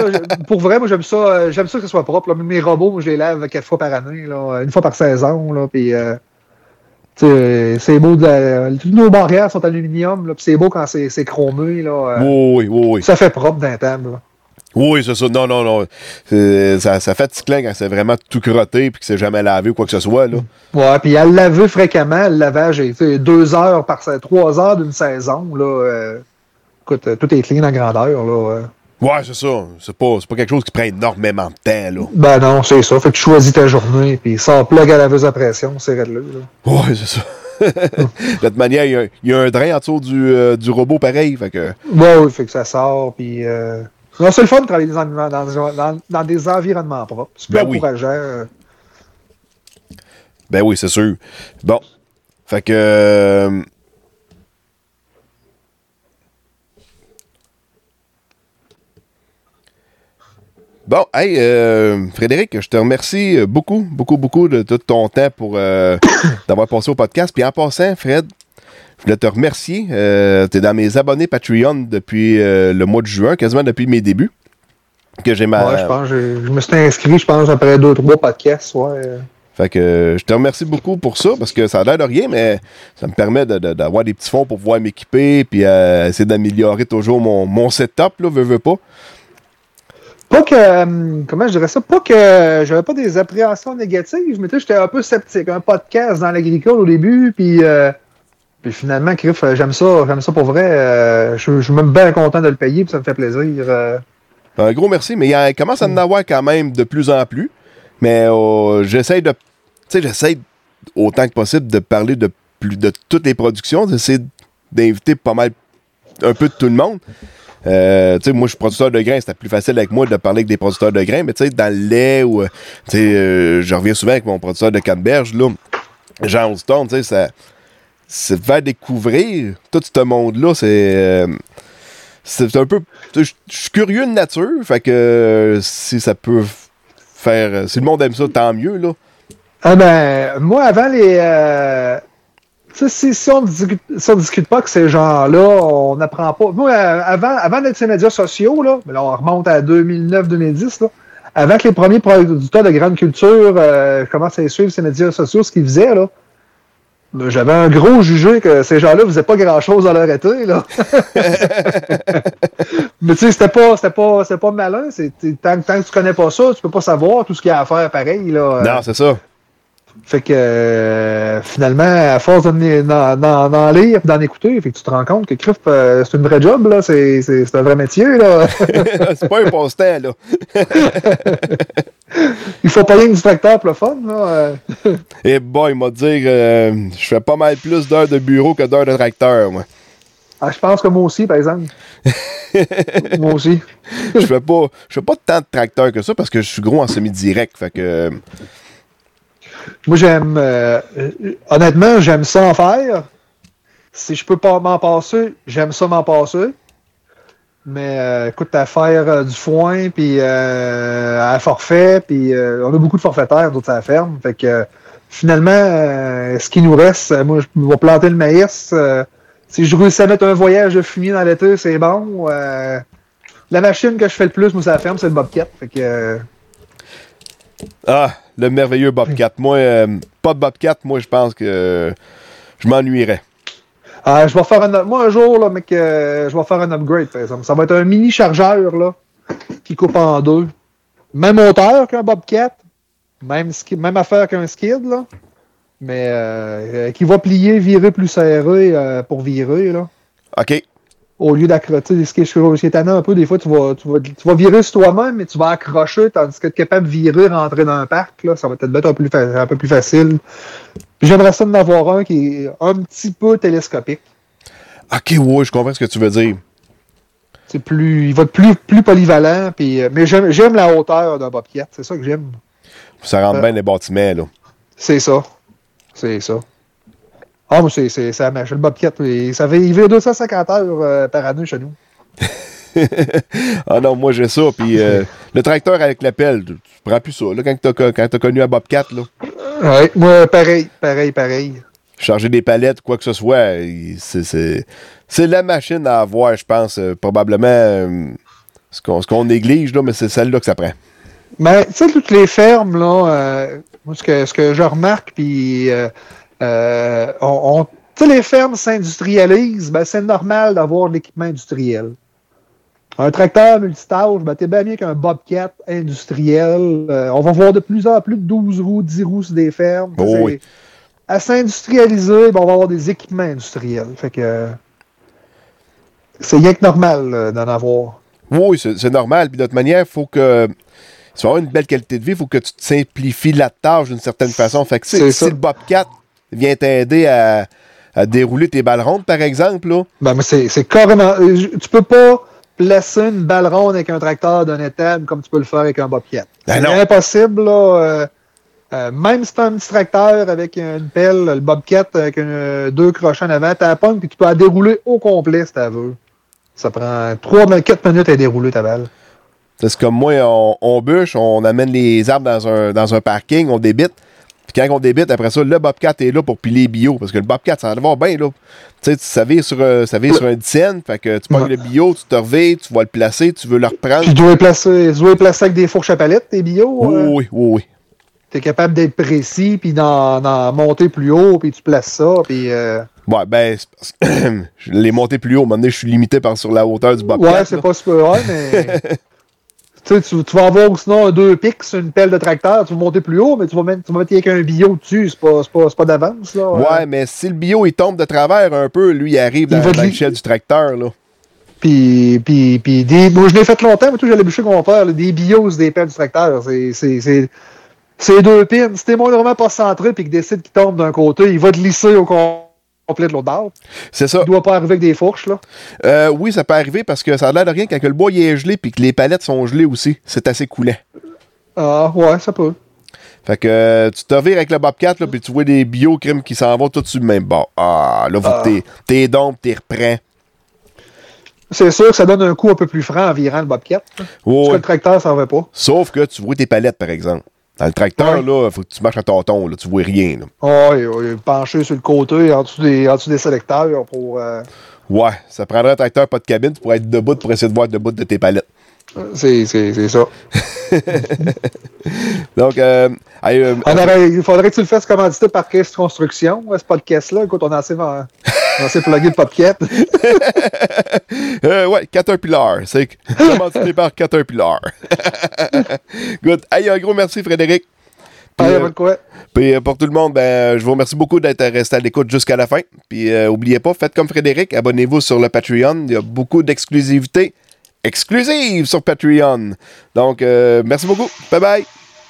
Pour vrai, moi, j'aime ça que ce soit propre. Là. Mes robots, moi, je les lave 4 fois par année, là, une fois par saison, là, puis c'est beau. Toutes nos barrières sont aluminium, là, puis c'est beau quand c'est chromé, là. Oui. Ça fait propre dans la table, là. Oui, c'est ça. Non. Ça fait ticlant quand c'est vraiment tout crotté puis que c'est jamais lavé ou quoi que ce soit, là. Ouais, puis à le laver fréquemment, le lavage est 2 heures par 3 heures d'une saison, là. Écoute, tout est clean en grandeur, là. Ouais, c'est ça. C'est pas quelque chose qui prend énormément de temps, là. Ben non, c'est ça. Fait que tu choisis ta journée, puis sans plug à la laveuse à pression, c'est réglé, là. Ouais, c'est ça. De toute manière, il y a un drain en dessous du robot pareil, fait que... Ouais, oui, fait que ça sort, puis... Non, c'est le fun de travailler dans des environnements propres. C'est plus encourageant. Ben oui, c'est sûr. Bon. Fait que... Bon, hey, Frédéric, je te remercie beaucoup de tout ton temps pour d'avoir passé au podcast. Puis en passant, Fred, je voulais te remercier. Tu es dans mes abonnés Patreon depuis le mois de juin, quasiment depuis mes débuts. Que j'ai ma... Ouais, je pense, je me suis inscrit, je pense, après 2 ou 3 podcasts. Ouais. Fait que je te remercie beaucoup pour ça, parce que ça a l'air de rien, mais ça me permet d'avoir des petits fonds pour pouvoir m'équiper, puis essayer d'améliorer toujours mon setup, là, veux pas. Pas que, comment je dirais ça, pas que j'avais pas des appréhensions négatives, mais tu sais, j'étais un peu sceptique. Un podcast dans l'agricole au début, puis finalement, Criff, j'aime ça pour vrai. Je suis même bien content de le payer, puis ça me fait plaisir. Un gros merci, mais il commence à en avoir quand même de plus en plus. Mais j'essaie autant que possible de parler de toutes les productions, d'essayer d'inviter pas mal, un peu de tout le monde. Tu sais, moi, je suis producteur de grains, c'était plus facile avec moi de parler avec des producteurs de grains, mais tu sais, dans le lait, ou tu sais, je reviens souvent avec mon producteur de canneberge, là, Jean Houston, tu sais, ça, c'est de faire découvrir tout ce monde-là, c'est un peu, je suis curieux de nature, fait que si ça peut faire, si le monde aime ça, tant mieux, là. Ah ben, moi, avant les... Si on ne discute pas que ces gens-là, on n'apprend pas. Moi, avant d'être ces médias sociaux, là, on remonte à 2009-2010, là, avant que les premiers producteurs de grande culture commencent à suivre ces médias sociaux, ce qu'ils faisaient, là, j'avais un gros jugé que ces gens-là faisaient pas grand-chose à leur été, là. Mais tu sais, c'était pas malin. Tant que tu connais pas ça, tu peux pas savoir tout ce qu'il y a à faire pareil, là. Non, c'est ça. Fait que finalement, à force d'en lire et d'en écouter, fait que tu te rends compte que Criff, c'est une vraie job, là, c'est un vrai métier, là. C'est pas un passe-temps, là. Il faut pas rien que du tracteur pour le fun, là. Eh boy, il m'a dit que je fais pas mal plus d'heures de bureau que d'heures de tracteur, moi. Ah, je pense que moi aussi, par exemple. Moi aussi. Je fais pas tant de tracteur que ça parce que je suis gros en semi-direct. Fait que. Moi, j'aime... honnêtement, j'aime ça en faire. Si je peux pas m'en passer, j'aime ça m'en passer. Mais écoute, à faire du foin, puis à forfait, puis on a beaucoup de forfaitaires, d'autres à la ferme. Fait que finalement, ce qui nous reste, moi, je vais planter le maïs. Si je réussis à mettre un voyage de fumier dans l'été, c'est bon. La machine que je fais le plus, moi, c'est à la ferme, c'est le Bobcat. Fait que... Ah, le merveilleux Bobcat. Moi, pas de Bobcat, moi, je pense que je m'ennuierais. Ah, je vais faire un... Moi, un jour, là, mec, je vais faire un upgrade, par exemple. Ça va être un mini chargeur, là, qui coupe en deux. Même hauteur qu'un Bobcat, même affaire qu'un skid, là, mais qui va plier, virer plus serré pour virer, là. OK. Au lieu d'accrocher, ce qui est tannant un peu, des fois, tu vas virer sur toi-même, mais tu vas accrocher, tandis que tu es capable de virer, rentrer dans un parc, là, ça va peut-être un peu plus facile. Puis j'aimerais ça d'en avoir un qui est un petit peu télescopique. OK, ouais, je comprends ce que tu veux dire. C'est plus, il va être plus polyvalent, puis, mais j'aime la hauteur d'un Bobcat, c'est ça que j'aime. Ça rentre bien les bâtiments, là. C'est ça. Ah, moi, c'est la le Bobcat. Il vire 250 heures par année chez nous. Ah non, moi, j'ai ça. Puis le tracteur avec la pelle, tu prends plus ça, là, quand t'as connu un Bobcat, là. Oui, moi, pareil. Charger des palettes, quoi que ce soit, c'est la machine à avoir, je pense. Probablement, ce qu'on néglige, là, mais c'est celle-là que ça prend. Mais, tu sais, toutes les fermes, là, moi, ce que je remarque, puis... tu sais, les fermes s'industrialisent, ben c'est normal d'avoir de l'équipement industriel. Un tracteur multitâche, ben t'es bien mieux qu'un Bobcat industriel. On va voir de plus en plus de 12 roues, 10 roues sur des fermes. Oh oui. À s'industrialiser, ben on va avoir des équipements industriels. Fait que c'est rien que normal d'en avoir. Oui, c'est normal. Puis d'autre manière, il faut que... Si tu veux avoir une belle qualité de vie, il faut que tu te simplifies la tâche d'une certaine façon. Fait que si le Bobcat vient t'aider à dérouler tes balles rondes, par exemple, là... Ben, mais c'est carrément... Tu peux pas placer une balle ronde avec un tracteur d'un étable comme tu peux le faire avec un Bobcat. Ben c'est impossible, là... même si t'as un petit tracteur avec une pelle, le Bobcat avec deux crochets en avant, t'as la pomme, puis tu peux la dérouler au complet si t'as veux. Ça prend 3-4 minutes à dérouler ta balle. C'est comme moi, on bûche, on amène les arbres dans un parking, on débite. Puis quand on débite, après ça, le Bobcat est là pour piler bio. Parce que le Bobcat, ça va voir bien, là. Tu sais, ça vire sur un dizaine, fait que tu prends le bio, tu te revires, tu vas le placer, tu veux le reprendre. Tu dois le placer avec des fourches à palettes, tes bio. Oui. T'es capable d'être précis, puis d'en monter plus haut, puis tu places ça, puis... Ouais, ben, je l'ai monté plus haut. À un moment donné, je suis limité sur la hauteur du Bobcat. Ouais, c'est là. Pas super hard, mais... tu vas avoir sinon 2 pics sur une pelle de tracteur, tu vas monter plus haut, mais tu vas mettre avec un bio dessus, c'est pas d'avance, là. Ouais, mais si le bio, il tombe de travers un peu, lui, il arrive dans l'échelle du tracteur, là. Puis moi, je l'ai fait longtemps, mais tout, j'allais bûcher qu'on va faire, là, des bios des pelles du tracteur, c'est 2 pins. Si t'es vraiment pas centré et qu'il décide qu'il tombe d'un côté, il va te lisser au complet de l'autre bord. C'est ça. Il doit pas arriver avec des fourches, là. Oui, ça peut arriver parce que ça a l'air de rien quand le bois il est gelé et que les palettes sont gelées aussi. C'est assez coulant. Ah, ouais, ça peut. Fait que tu te vires avec le Bobcat là, puis tu vois des bio-crimes qui s'en vont tout dessus le même bord. Ah, là, t'es donc, t'es reprends. C'est sûr que ça donne un coup un peu plus franc en virant le Bobcat. Ouais. Parce que le tracteur s'en va pas. Sauf que tu vois tes palettes, par exemple. Dans le tracteur, là, faut que tu marches à tâtons, là, tu vois rien. Oui, penché sur le côté, en dessous des sélecteurs pour... Ouais, ça prendrait un tracteur, pas de cabine, tu pourrais être debout pour essayer de voir debout de tes palettes. C'est ça. Donc, il faudrait que tu le fasses commandité par Caisse Construction, ce podcast-là. Écoute, on a assez plugué de Bobcat. Ouais, Caterpillar. C'est commandité par Caterpillar. Good. Hey, un gros merci, Frédéric. Puis, pour tout le monde, je vous remercie beaucoup d'être resté à l'écoute jusqu'à la fin. Puis, n'oubliez pas, faites comme Frédéric, abonnez-vous sur le Patreon. Il y a beaucoup d'exclusivités. Exclusive sur Patreon. Donc, merci beaucoup. Bye bye.